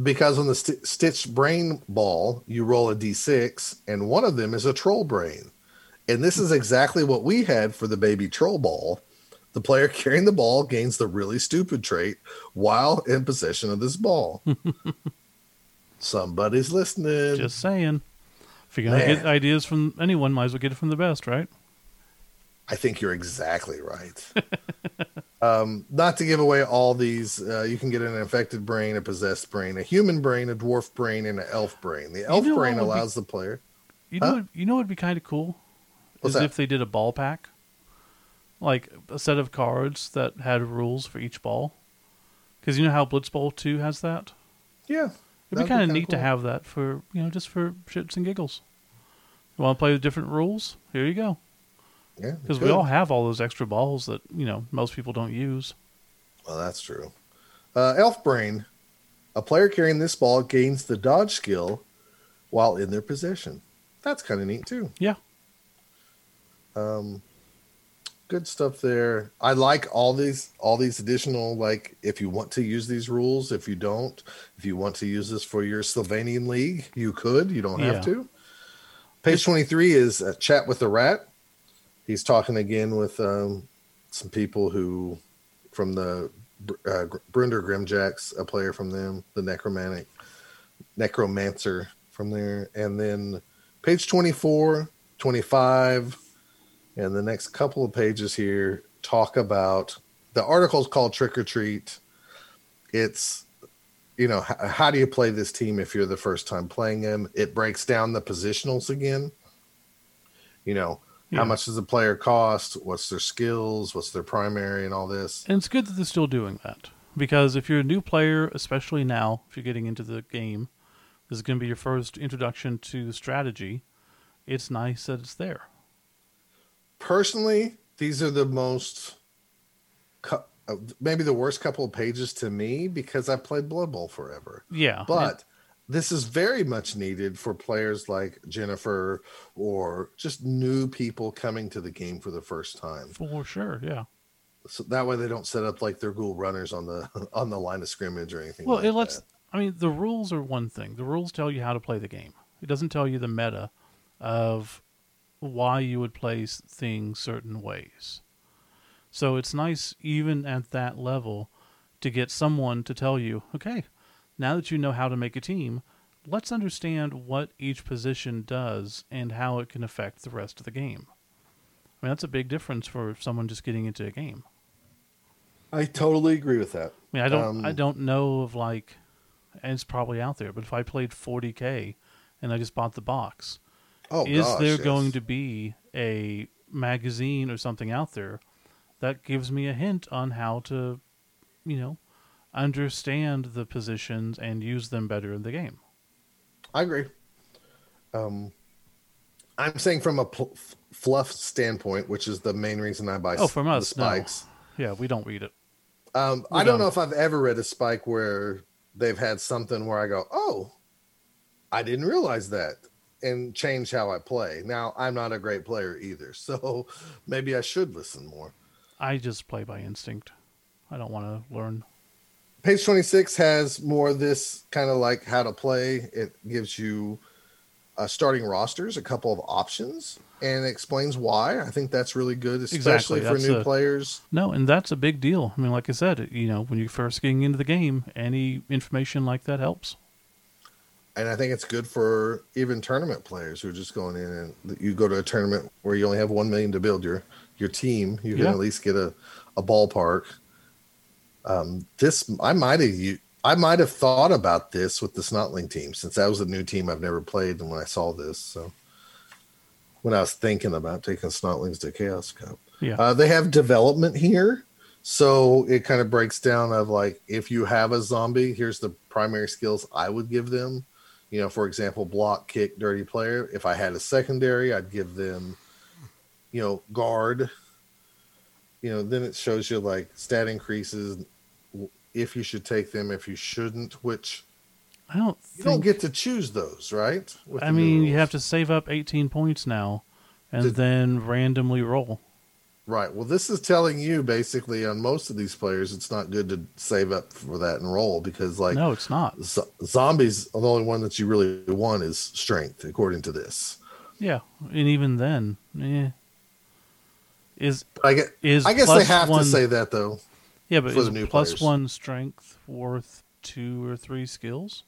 Because on the stitched brain ball, you roll a D6, and one of them is a troll brain. And this is exactly what we had for the baby troll ball. The player carrying the ball gains the really stupid trait while in possession of this ball. Somebody's listening. Just saying. If you're going to get ideas from anyone, might as well get it from the best, right? I think you're exactly right. Not to give away all these, you can get an infected brain, a possessed brain, a human brain, a dwarf brain, and an elf brain. The elf brain allows the player. You know what would be kind of cool? What's that? If they did a ball pack. Like a set of cards that had rules for each ball. Because you know how Blitz Bowl 2 has that? Yeah. It'd be kind of neat to have that for, you know, just for shits and giggles. You want to play with different rules? Here you go. Yeah, because we all have all those extra balls that, you know, most people don't use. Well, that's true. Elf Brain. A player carrying this ball gains the dodge skill while in their possession. That's kind of neat, too. Yeah. Good stuff there. I like all these additional, like, if you want to use these rules, if you don't, if you want to use this for your Sylvanian League, you could. You don't have to. Page 23 is a chat with the rat. He's talking again with some people who, from the Brundar Grimjacks, a player from them, the necromancer from there. And then page 24, 25, and the next couple of pages here talk about, the article's called Trick or Treat. It's, you know, how do you play this team if you're the first time playing them? It breaks down the positionals again. You know, Yeah. How much does a player cost? What's their skills? What's their primary and all this? And it's good that they're still doing that. Because if you're a new player, especially now, if you're getting into the game, this is going to be your first introduction to strategy. It's nice that it's there. Personally, these are the most... maybe the worst couple of pages to me because I played Blood Bowl forever. Yeah. But this is very much needed for players like Jennifer or just new people coming to the game for the first time. For sure, yeah. So that way they don't set up like their ghoul runners on the line of scrimmage or anything. Well, like it lets. That. I mean, the rules are one thing. The rules tell you how to play the game. It doesn't tell you the meta of why you would place things certain ways. So it's nice, even at that level, to get someone to tell you, okay, now that you know how to make a team, let's understand what each position does and how it can affect the rest of the game. I mean, that's a big difference for someone just getting into a game. I totally agree with that. I mean, I don't know of like, and it's probably out there, but if I played 40K and I just bought the box, going to be a magazine or something out there that gives me a hint on how to, you know, understand the positions and use them better in the game? I agree. I'm saying from a fluff standpoint, which is the main reason I buy the Spikes. No. Yeah, we don't read it. I don't know if I've ever read a Spike where they've had something where I go, oh, I didn't realize that, and change how I play. Now, I'm not a great player either, so maybe I should listen more. I just play by instinct. I don't want to learn. Page 26 has more of this kind of like how to play. It gives you starting rosters, a couple of options, and explains why. I think that's really good, especially for new players. No, and that's a big deal. I mean, like I said, you know, when you're first getting into the game, any information like that helps. And I think it's good for even tournament players who are just going in, and you go to a tournament where you only have $1 million to build your team, you can at least get a ballpark. I might have thought about this with the Snotling team, since that was a new team I've never played, and when I saw this, so when I was thinking about taking Snotlings to Chaos Cup, they have development here, so it kind of breaks down of like, if you have a zombie, here's the primary skills I would give them. You know, for example, block, kick, dirty player. If I had a secondary, I'd give them, you know, guard. You know, then it shows you like stat increases, if you should take them, if you shouldn't, which I don't think you don't get to choose those, right? I mean, you have to save up 18 points now and then randomly roll. Right. Well, this is telling you basically on most of these players, it's not good to save up for that and roll because, like, no, it's not. Zombies, the only one that you really want is strength, according to this. Yeah, and even then, I guess they have to say that though. Yeah, but is +1 strength worth 2 or 3 skills?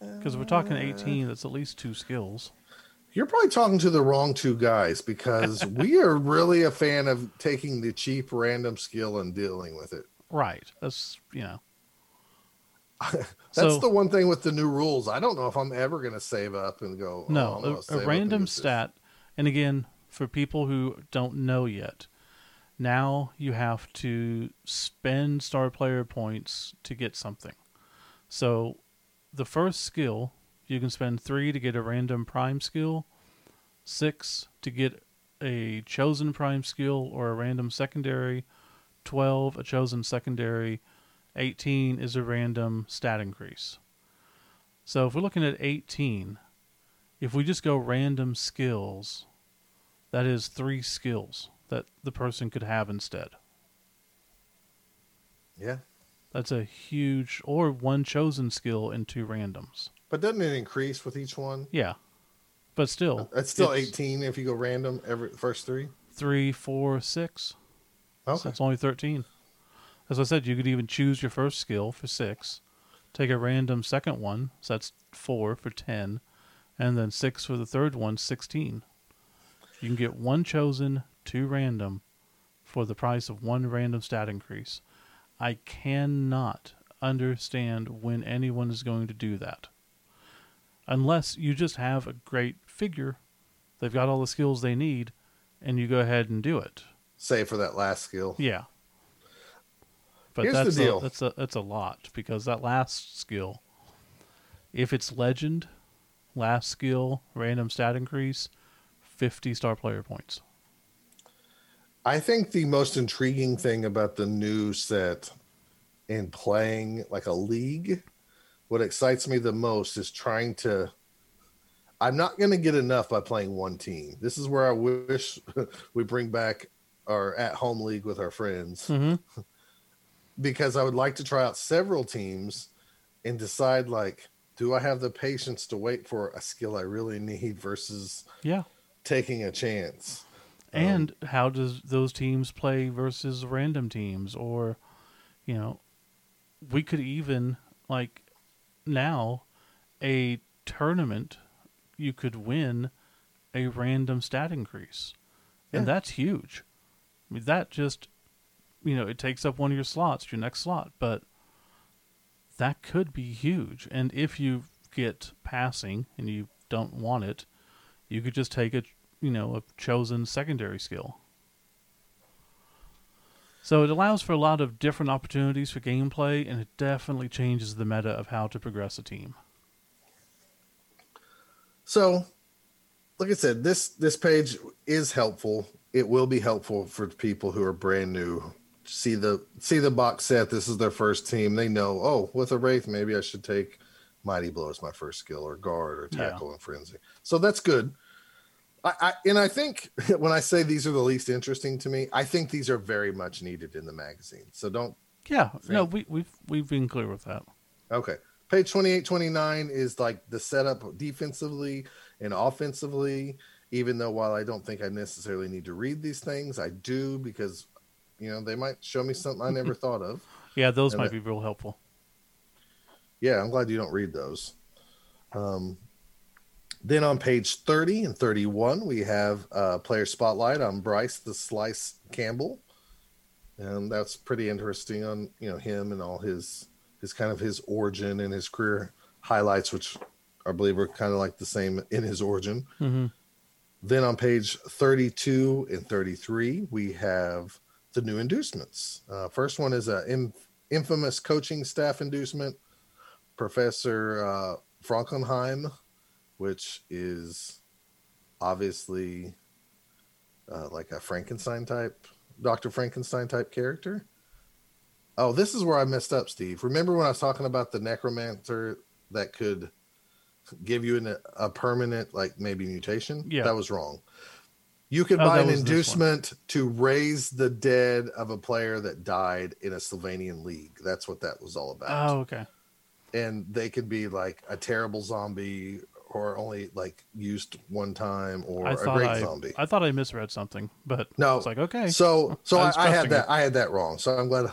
Because we're talking 18, that's at least 2 skills. You're probably talking to the wrong 2 guys, because we are really a fan of taking the cheap random skill and dealing with it. Right. That's, you know. That's the one thing with the new rules. I don't know if I'm ever going to save up and go. No, a random stat. And again, for people who don't know yet, now you have to spend star player points to get something. So the first skill, you can spend 3 to get a random prime skill, 6 to get a chosen prime skill or a random secondary, 12 a chosen secondary, 18 is a random stat increase. So if we're looking at 18, if we just go random skills, that is 3 skills that the person could have instead. Yeah. That's a huge, or 1 chosen skill and 2 randoms. But doesn't it increase with each one? Yeah. But still. That's still 18 if you go random every first 3? 3, 4, 6. Okay. So that's only 13. As I said, you could even choose your first skill for 6. Take a random second one. So that's 4 for 10. And then 6 for the third one, 16. You can get 1 chosen, 2 random for the price of 1 random stat increase. I cannot understand when anyone is going to do that. Unless you just have a great figure They've got all the skills they need, and you go ahead and do it. Save for that last skill. Yeah. But here's that's the deal. That's a lot, because that last skill, if it's legend, last skill, random stat increase, 50 star player points. I think the most intriguing thing about the new set in playing like a league, what excites me the most is trying to, I'm not going to get enough by playing one team. This is where I wish we bring back our at-home league with our friends. Mm-hmm. Because I would like to try out several teams and decide, like, do I have the patience to wait for a skill I really need versus taking a chance? And how does those teams play versus random teams? Or, you know, we could even, like, now a tournament, you could win a random stat increase. Yeah. And that's huge. I mean, that just... you know, it takes up one of your slots, your next slot, but that could be huge. And if you get passing and you don't want it, you could just take a chosen secondary skill. So it allows for a lot of different opportunities for gameplay, and it definitely changes the meta of how to progress a team. So, like I said, this page is helpful. It will be helpful for people who are brand new. See the box set. This is their first team. They know, oh, with a Wraith, maybe I should take Mighty Blow as my first skill, or Guard, or Tackle, and Frenzy. So that's good. I think when I say these are the least interesting to me, I think these are very much needed in the magazine. So don't. Yeah, no, we've been clear with that. Okay, page 28, 29 is like the setup defensively and offensively. Even though while I don't think I necessarily need to read these things, I do because. You know, they might show me something I never thought of. Yeah, those and might be real helpful. Yeah, I'm glad you don't read those. Then on page 30 and 31, we have Player Spotlight on Bryce the Slice Campbell. And that's pretty interesting on, you know, him and all his kind of his origin and his career highlights, which I believe are kind of like the same in his origin. Mm-hmm. Then on page 32 and 33, we have... the new inducements. First one is an infamous coaching staff inducement, Professor Frankenheim, which is obviously like a Frankenstein type, Dr. Frankenstein type character. Oh, this is where I messed up, Steve. Remember when I was talking about the necromancer that could give you a permanent, like maybe mutation? Yeah. That was wrong. You could buy an inducement to raise the dead of a player that died in a Sylvanian league. That's what that was all about. Oh, okay. And they could be like a terrible zombie or only like used one time or a great zombie. I thought I misread something, but no, it's like, okay. So I had that wrong. So I'm glad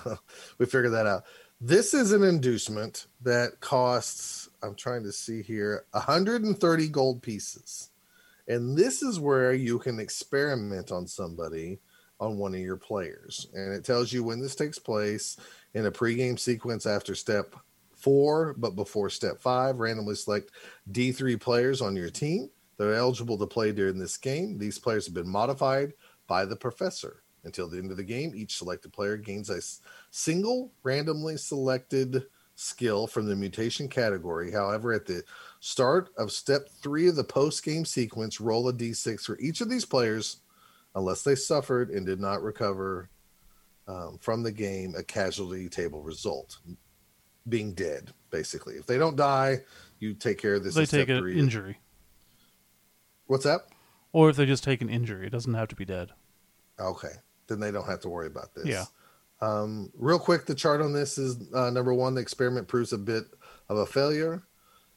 we figured that out. This is an inducement that costs, I'm trying to see here, 130 gold pieces. And this is where you can experiment on somebody, on one of your players. And it tells you when this takes place in a pregame sequence after step 4, but before step 5. Randomly select D3 players on your team that are eligible to play during this game. These players have been modified by the professor. Until the end of the game, each selected player gains a single randomly selected skill from the mutation category. However, at the start of step 3 of the post-game sequence, roll a d6 for each of these players, unless they suffered and did not recover from the game a casualty table result, being dead, basically. If they don't die, you take care of this. They take an injury. What's that? Or if they just take an injury, it doesn't have to be dead. Okay, then they don't have to worry about this. Yeah. Real quick, the chart on this is number 1, the experiment proves a bit of a failure.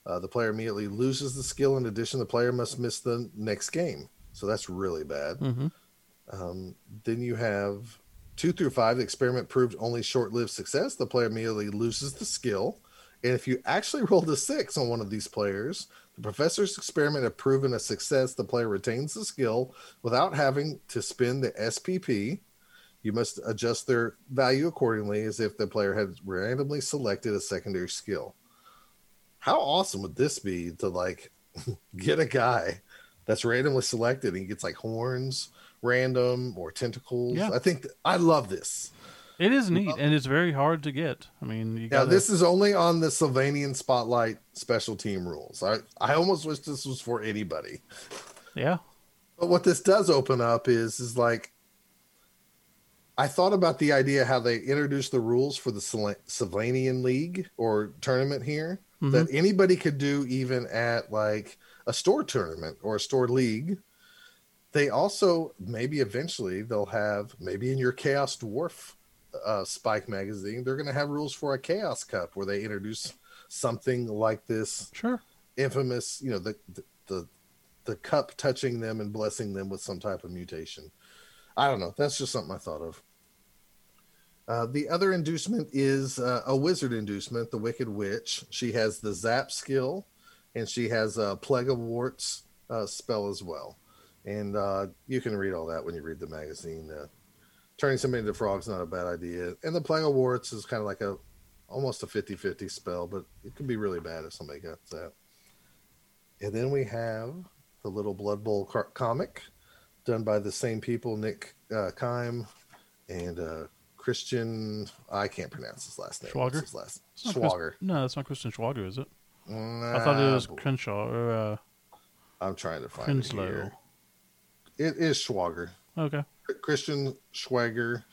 The player immediately loses the skill. In addition, the player must miss the next game. So that's really bad. Mm-hmm. Then you have 2 through 5, the experiment proved only short-lived success. The player immediately loses the skill. And if you actually rolled a 6 on one of these players, the professor's experiment had proven a success. The player retains the skill without having to spend the SPP. You must adjust their value accordingly, as if the player had randomly selected a secondary skill. How awesome would this be to like get a guy that's randomly selected, and he gets like horns random or tentacles. Yeah. I think I love this. It is neat, and it's very hard to get. I mean, you gotta... Now, this is only on the Sylvanian Spotlight special team rules. I almost wish this was for anybody. Yeah. But what this does open up is like, I thought about the idea how they introduced the rules for the Sylvanian League or tournament here, mm-hmm. that anybody could do even at like a store tournament or a store league. They also, maybe eventually, they'll have, maybe in your Chaos Dwarf Spike magazine, they're going to have rules for a Chaos Cup where they introduce something like this. Sure. Infamous, you know, the cup touching them and blessing them with some type of mutation. I don't know. That's just something I thought of. The other inducement is a wizard inducement, the Wicked Witch. She has the Zap skill, and she has a Plague of Warts spell as well. And you can read all that when you read the magazine. Turning somebody into frogs is not a bad idea. And the Plague of Warts is kind of like almost a 50-50 spell, but it can be really bad if somebody got that. And then we have the little Blood Bowl comic done by the same people, Nick Kime and Christian... I can't pronounce his last name. Schwager? His last? Schwager. No, that's not Christian Schwager, is it? Nah, I thought it was Crenshaw. Or, I'm trying to find Crenslow. It here. It is Schwager. Okay. Christian Schwager,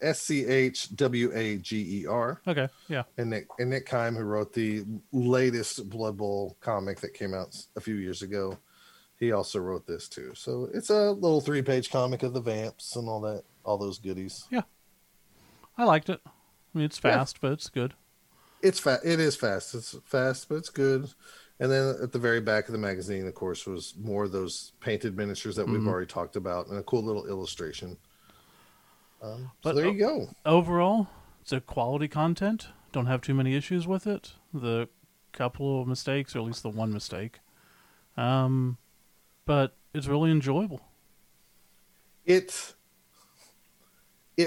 S-C-H-W-A-G-E-R. Okay, yeah. And Nick Kime, who wrote the latest Blood Bowl comic that came out a few years ago, he also wrote this too. So it's a little 3-page comic of the vamps and all that, all those goodies. Yeah. I liked it. I mean, it's fast, but it's good. It is fast. It's fast, but it's good. And then at the very back of the magazine, of course, was more of those painted miniatures that we've already talked about, and a cool little illustration. But so there you go. Overall, it's a quality content. Don't have too many issues with it. The couple of mistakes, or at least the one mistake. But it's really enjoyable. It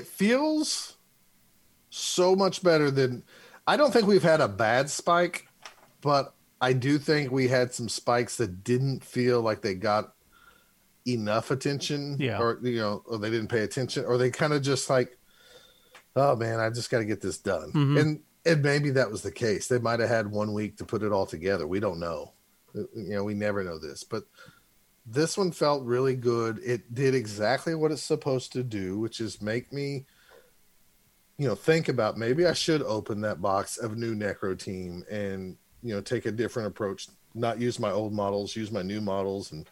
feels so much better than... I don't think we've had a bad Spike, but... I do think we had some Spikes that didn't feel like they got enough attention, or they didn't pay attention, or they kind of just like, oh man, I just got to get this done. Mm-hmm. And maybe that was the case. They might've had 1 week to put it all together. We don't know. You know, we never know this, but this one felt really good. It did exactly what it's supposed to do, which is make me, you know, think about maybe I should open that box of new Necro team and, you know, take a different approach, not use my old models, use my new models, and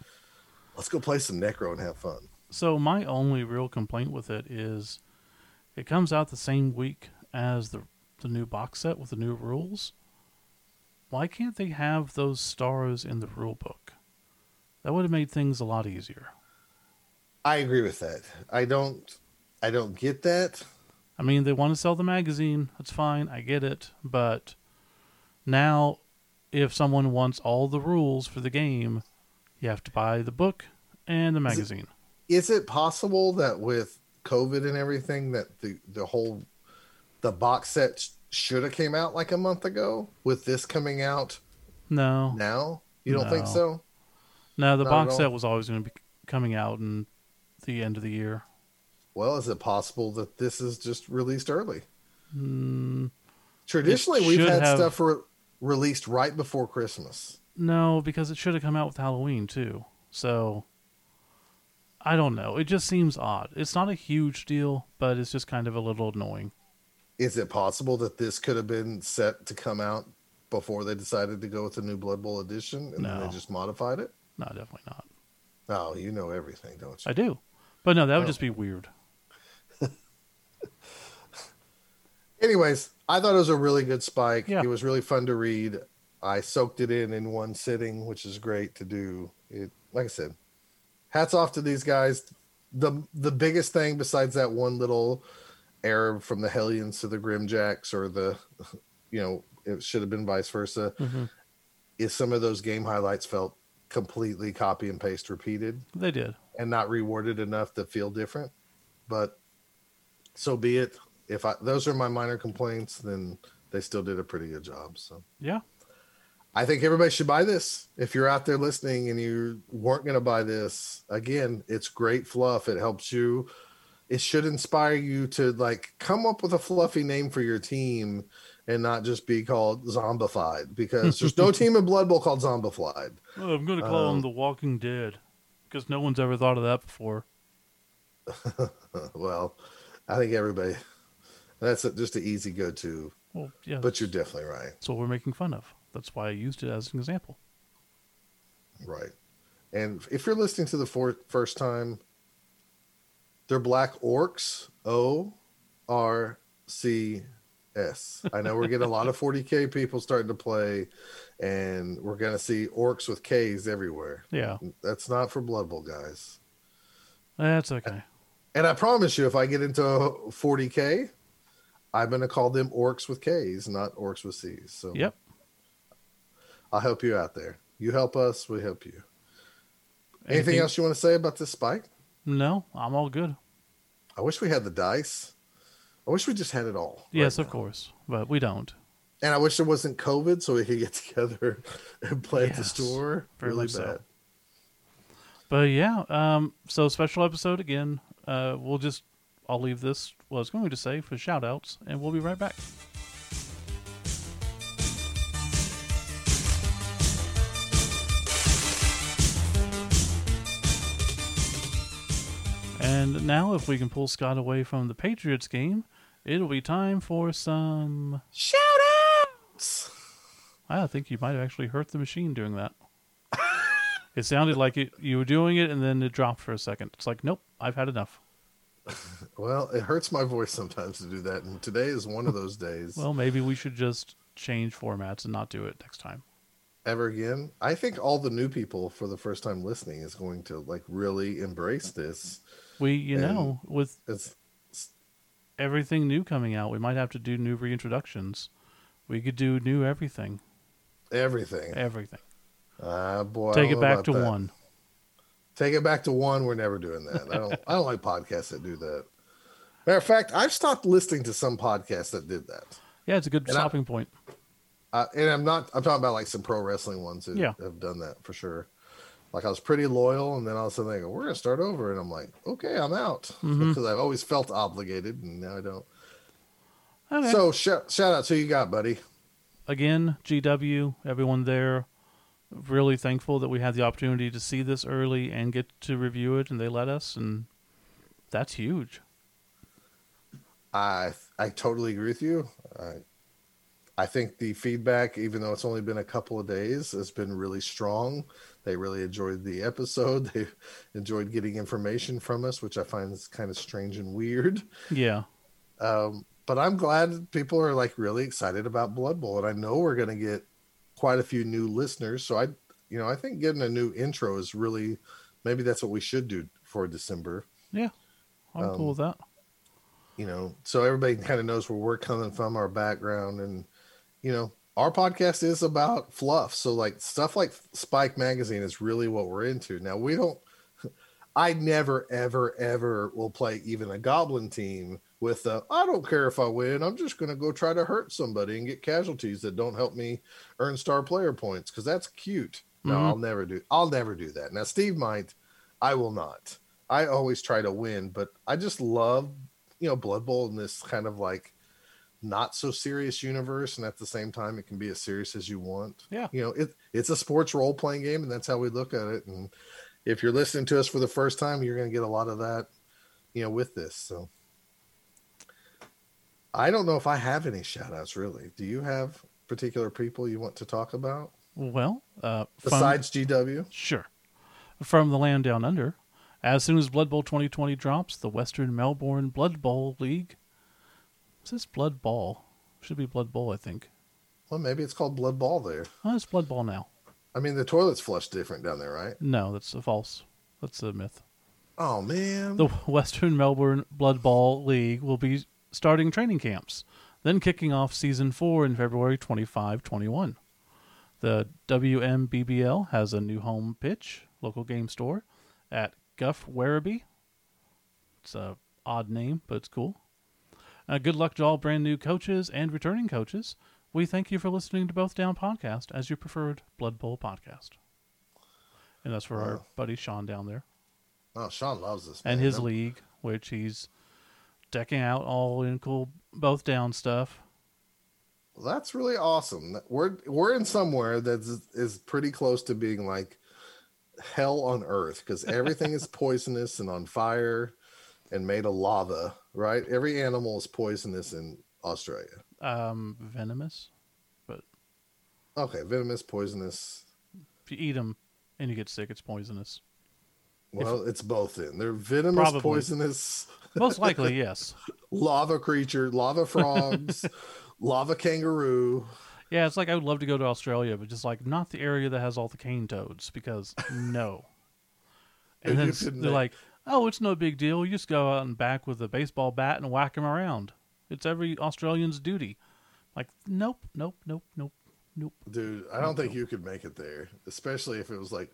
let's go play some Necro and have fun. So my only real complaint with it is it comes out the same week as the new box set with the new rules. Why can't they have those stars in the rule book? That would have made things a lot easier. I agree with that. I don't get that. I mean, they want to sell the magazine. That's fine. I get it. But now, if someone wants all the rules for the game, you have to buy the book and the magazine. Is it possible that with COVID and everything that the whole box set should have came out like a month ago with this coming out? No. Now? You don't think so? No, the box set was always going to be coming out in the end of the year. Well, is it possible that this is just released early? Traditionally, we've had stuff released right before Christmas. No, because it should have come out with Halloween, too. So, I don't know. It just seems odd. It's not a huge deal, but it's just kind of a little annoying. Is it possible that this could have been set to come out before they decided to go with the new Blood Bowl edition, and then they just modified it? No, definitely not. Oh, you know everything, don't you? I do. But no, that would just be weird. Anyways, I thought it was a really good Spike. Yeah. It was really fun to read. I soaked it in one sitting, which is great to do. It, like I said, hats off to these guys. The biggest thing besides that one little error from the Hellions to the Grimjacks, or the, you know, it should have been vice versa, is some of those game highlights felt completely copy and paste repeated. They did. And not rewarded enough to feel different. But so be it. If those are my minor complaints, then they still did a pretty good job. So yeah, I think everybody should buy this. If you're out there listening and you weren't going to buy this, again, it's great fluff. It helps you. It should inspire you to like come up with a fluffy name for your team and not just be called Zombified, because there's no team in Blood Bowl called Zombified. Well, I'm going to call them The Walking Dead because no one's ever thought of that before. Well, I think everybody, that's just an easy go-to. Well, yeah, but you're definitely right. That's what we're making fun of. That's why I used it as an example. Right. And if you're listening to the first time, they're Black Orcs, O-R-C-S. I know we're getting a lot of 40K people starting to play, and we're going to see Orcs with Ks everywhere. Yeah. That's not for Blood Bowl, guys. That's okay. And I promise you, if I get into 40K, I'm going to call them Orcs with Ks, not Orcs with Cs. So yep. I'll help you out there. You help us, we help you. Anything else you want to say about this spike? No, I'm all good. I wish we had the dice. I wish we just had it all. Yes, right of now. Course, but we don't. And I wish there wasn't COVID so we could get together and play at the store. Really bad. So. But yeah, so special episode again. I'll leave this. Well, I was going to say for shout outs, and we'll be right back. And now, if we can pull Scott away from the Patriots game, it'll be time for some shout-outs! I think you might have actually hurt the machine doing that. It sounded like you were doing it, and then it dropped for a second. It's like, nope, I've had enough. Well, it hurts my voice sometimes to do that, and today is one of those days. Well, maybe we should just change formats and not do it next time. Ever again? I think all the new people for the first time listening is going to like really embrace this. With everything new coming out, we might have to do new reintroductions. We could do new everything. Everything. Boy. Take it back to one. Take it back to one. We're never doing that. I don't like podcasts that do that. Matter of fact, I've stopped listening to some podcasts that did that. Yeah, it's a good stopping point. I'm talking about like some pro wrestling ones who have done that for sure. Like I was pretty loyal, and then all of a sudden they go, "We're gonna start over," and I'm like, "Okay, I'm out," because I've always felt obligated, and now I don't. Okay. So shout out to you, got buddy. Again, GW, everyone there, really thankful that we had the opportunity to see this early and get to review it, and they let us, and that's huge. I totally agree with you. I think the feedback, even though it's only been a couple of days, has been really strong. They really enjoyed the episode. They enjoyed getting information from us, which I find is kind of strange and weird. Yeah. But I'm glad people are like really excited about Blood Bowl, and I know we're going to get quite a few new listeners. So I think getting a new intro is really, maybe that's what we should do for December. Yeah. I'm cool with that. So everybody kind of knows where we're coming from, our background, and our podcast is about fluff. So like stuff like Spike Magazine is really what we're into. Now I never, ever, ever will play even a goblin team with I don't care if I win. I'm just going to go try to hurt somebody and get casualties that don't help me earn star player points. 'Cause that's cute. No, I'll never do that. Now Steve might, I will not. I always try to win, but I just love, Blood Bowl in this kind of like, not so serious universe, and at the same time it can be as serious as you want. It's a sports role-playing game, and that's how we look at it. And if you're listening to us for the first time, you're going to get a lot of that with this. So I don't know if I have any shout outs really. Do you have particular people you want to talk about? Well, besides GW? Sure. From the land down under, as soon as Blood Bowl 2020 drops, the Western Melbourne Blood Bowl League. Is this Blood Ball? Should be Blood Bowl, I think. Well, maybe it's called Blood Ball there. Oh, it's Blood Ball now. I mean, the toilet's flushed different down there, right? No, that's a false. That's a myth. Oh, man. The Western Melbourne Blood Bowl League will be starting training camps, then kicking off Season 4 in February 25-21. The WMBBL has a new home pitch, local game store, at Guff Werribee. It's an odd name, but it's cool. Good luck to all brand new coaches and returning coaches. We thank you for listening to Both Down Podcast as your preferred Blood Bowl podcast. And that's for our buddy Sean down there. Oh, Sean loves this. And his league, which he's decking out all in cool Both Down stuff. Well, that's really awesome. We're in somewhere that is pretty close to being like hell on earth, because everything is poisonous and on fire and made of lava, right? Every animal is poisonous in Australia. Venomous, but okay, venomous, poisonous. If you eat them and you get sick, it's poisonous. Well, it's both. They're venomous, probably. Poisonous. Most likely, yes. Lava creature, lava frogs, lava kangaroo. Yeah, it's like I would love to go to Australia, but just like not the area that has all the cane toads, because no. And then they're like, oh, it's no big deal. You just go out and back with a baseball bat and whack them around. It's every Australian's duty. Like, nope. Dude, I don't think you could make it there, especially if it was like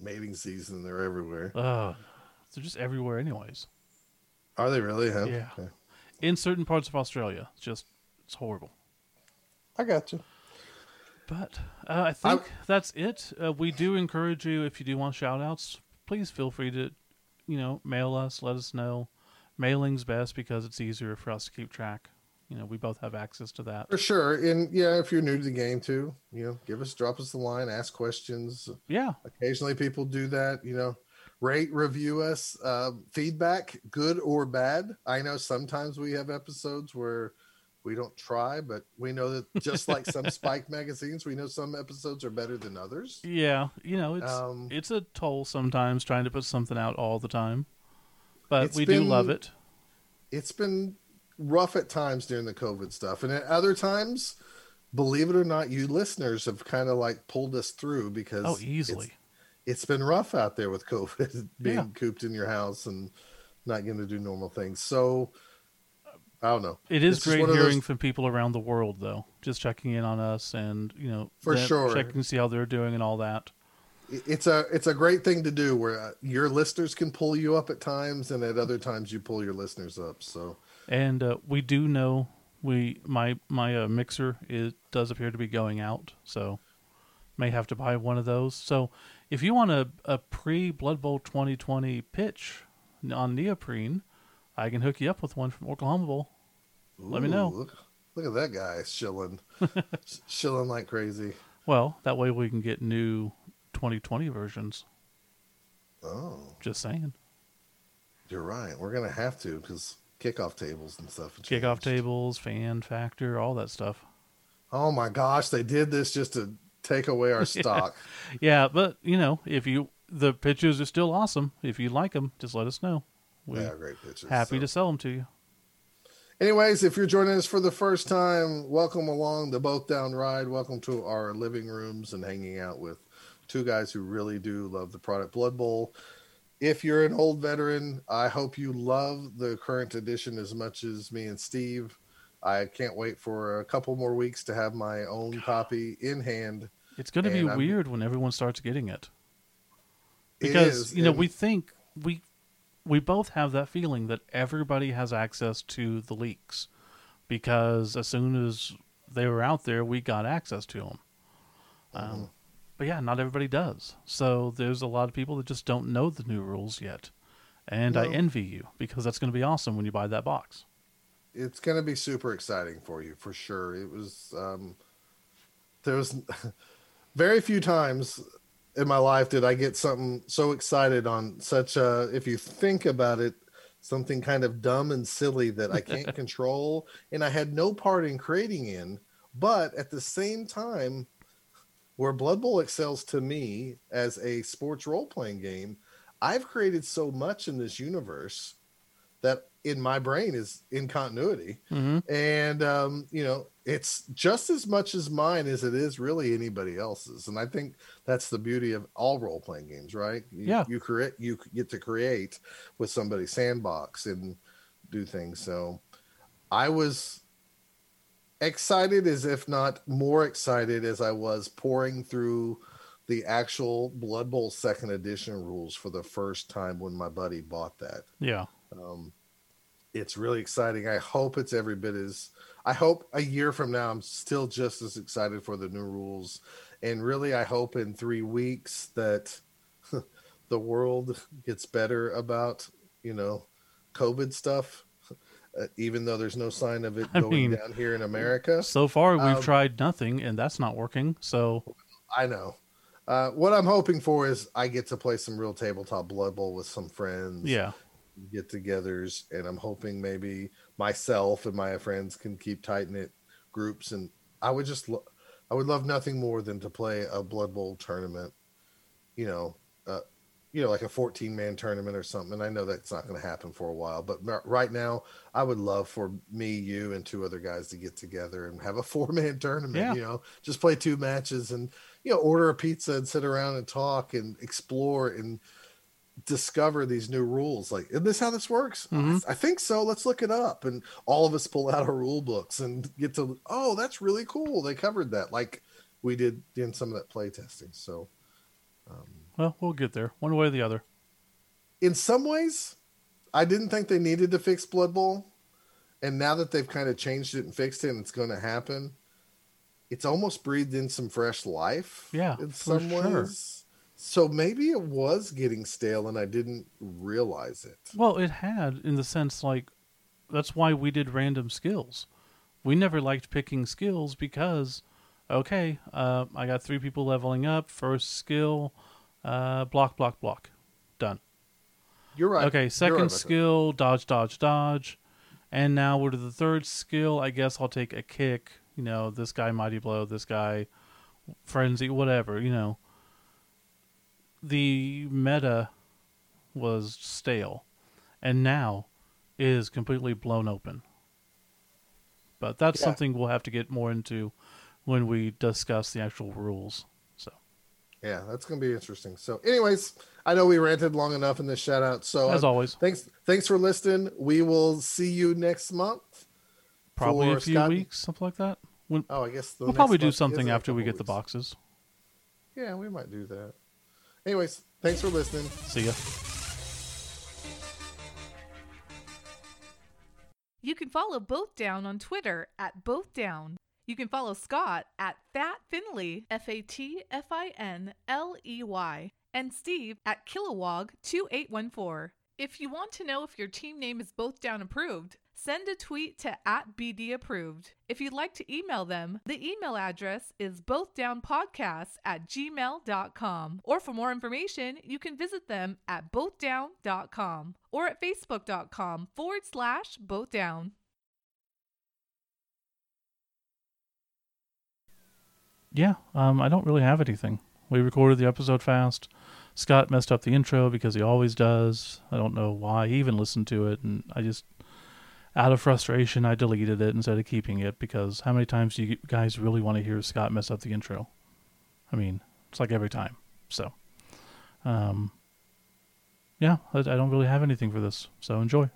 mating season. They're everywhere. They're just everywhere anyways. Are they really? Huh? Yeah. Okay. In certain parts of Australia. It's horrible. I got you. But I think that's it. We do encourage you, if you do want shout outs, please feel free to, mail us, let us know. Mailing's best because it's easier for us to keep track. We both have access to that. For sure. And if you're new to the game too, drop us a line, ask questions. Yeah. Occasionally people do that, rate, review us, feedback, good or bad. I know sometimes we have episodes where we don't try, but we know that just like some Spike magazines, we know some episodes are better than others. Yeah, it's a toll sometimes trying to put something out all the time, but we do love it. It's been rough at times during the COVID stuff, and at other times, believe it or not, you listeners have kind of like pulled us through because easily. It's been rough out there with COVID, being cooped in your house and not getting to do normal things. So. I don't know. It is great hearing from people around the world, though. Just checking in on us and, for sure, checking to see how they're doing and all that. It's a great thing to do where your listeners can pull you up at times, and at other times you pull your listeners up. So, and we do know my mixer does appear to be going out, so may have to buy one of those. So, if you want a pre Blood Bowl 2020 pitch on neoprene, I can hook you up with one from Oklahoma Bowl. Let me know. Look at that guy shilling. Shilling like crazy. Well, that way we can get new 2020 versions. Oh. Just saying. You're right. We're going to have to, because kickoff tables and stuff. Kickoff tables, fan factor, all that stuff. Oh my gosh, they did this just to take away our stock. Yeah, but, if the pictures are still awesome. If you like them, just let us know. We're great pictures, happy to sell them to you. Anyways, if you're joining us for the first time, welcome along the Both Down ride. Welcome to our living rooms and hanging out with two guys who really do love the product Blood Bowl. If you're an old veteran, I hope you love the current edition as much as me and Steve. I can't wait for a couple more weeks to have my own copy in hand. It's going to be weird when everyone starts getting it. Because, we think we both have that feeling that everybody has access to the leaks, because as soon as they were out there, we got access to them. But yeah, not everybody does. So there's a lot of people that just don't know the new rules yet. And I envy you, because that's going to be awesome when you buy that box. It's going to be super exciting for you, for sure. It was, there was very few times in my life did I get something so excited on such a, if you think about it, something kind of dumb and silly that I can't control and I had no part in creating in, but at the same time, where Blood Bowl excels to me as a sports role-playing game, I've created so much in this universe that in my brain is in continuity. Mm-hmm. And, it's just as much as mine as it is really anybody else's. And I think that's the beauty of all role-playing games, right? You get to create with somebody's sandbox and do things. So I was excited, as if not more excited, as I was pouring through the actual Blood Bowl second edition rules for the first time when my buddy bought that. Yeah. It's really exciting. I hope it's every bit as... I hope a year from now I'm still just as excited for the new rules. And really, I hope in 3 weeks that the world gets better about, you know, COVID stuff, even though there's no sign of it down here in America. So far, we've tried nothing, and that's not working. So I know. What I'm hoping for is I get to play some real tabletop Blood Bowl with some friends. Yeah. Get-togethers, and I'm hoping maybe myself and my friends can keep tight-knit groups, and I would love nothing more than to play a Blood Bowl tournament, like a 14-man tournament or something. And I know that's not going to happen for a while, but right now I would love for me, you, and two other guys to get together and have a 4-man tournament. Yeah. Just play 2 matches and order a pizza and sit around and talk and explore and discover these new rules. Like, isn't this how this works? Mm-hmm. I think so. Let's look it up. And all of us pull out our rule books and get to, oh, that's really cool. They covered that, like we did in some of that play testing. So, well, we'll get there one way or the other. In some ways, I didn't think they needed to fix Blood Bowl, and now that they've kind of changed it and fixed it, and it's going to happen, it's almost breathed in some fresh life. Yeah, in some ways. So maybe it was getting stale and I didn't realize it. Well, it had, in the sense, like, that's why we did random skills. We never liked picking skills because, I got 3 people leveling up. First skill, block. Done. You're right. Okay, second skill, dodge. And now we're to the third skill. I guess I'll take a kick. This guy Mighty Blow, this guy Frenzy, whatever, The meta was stale, and now is completely blown open. But that's something we'll have to get more into when we discuss the actual rules. So, yeah, that's going to be interesting. So, anyways, I know we ranted long enough in this shout out. So, as always, thanks for listening. We will see you next month. Probably a few weeks, something like that. I guess we'll probably do something after we get the boxes. Yeah, we might do that. Anyways, thanks for listening. See ya. You can follow Bolt Down on Twitter @BoltDown. You can follow Scott @FatFinley, FatFinley, and Steve @Kilowog2814. If you want to know if your team name is Bolt Down approved, send a tweet to @BDApproved. If you'd like to email them, the email address is BoltDownPodcasts@gmail.com. Or for more information, you can visit them at BoltDown.com or at Facebook.com/BoltDown. Yeah, I don't really have anything. We recorded the episode fast. Scott messed up the intro because he always does. I don't know why he even listened to it, and I just... out of frustration, I deleted it instead of keeping it, because how many times do you guys really want to hear Scott mess up the intro? I mean, it's like every time. So, I don't really have anything for this. So enjoy.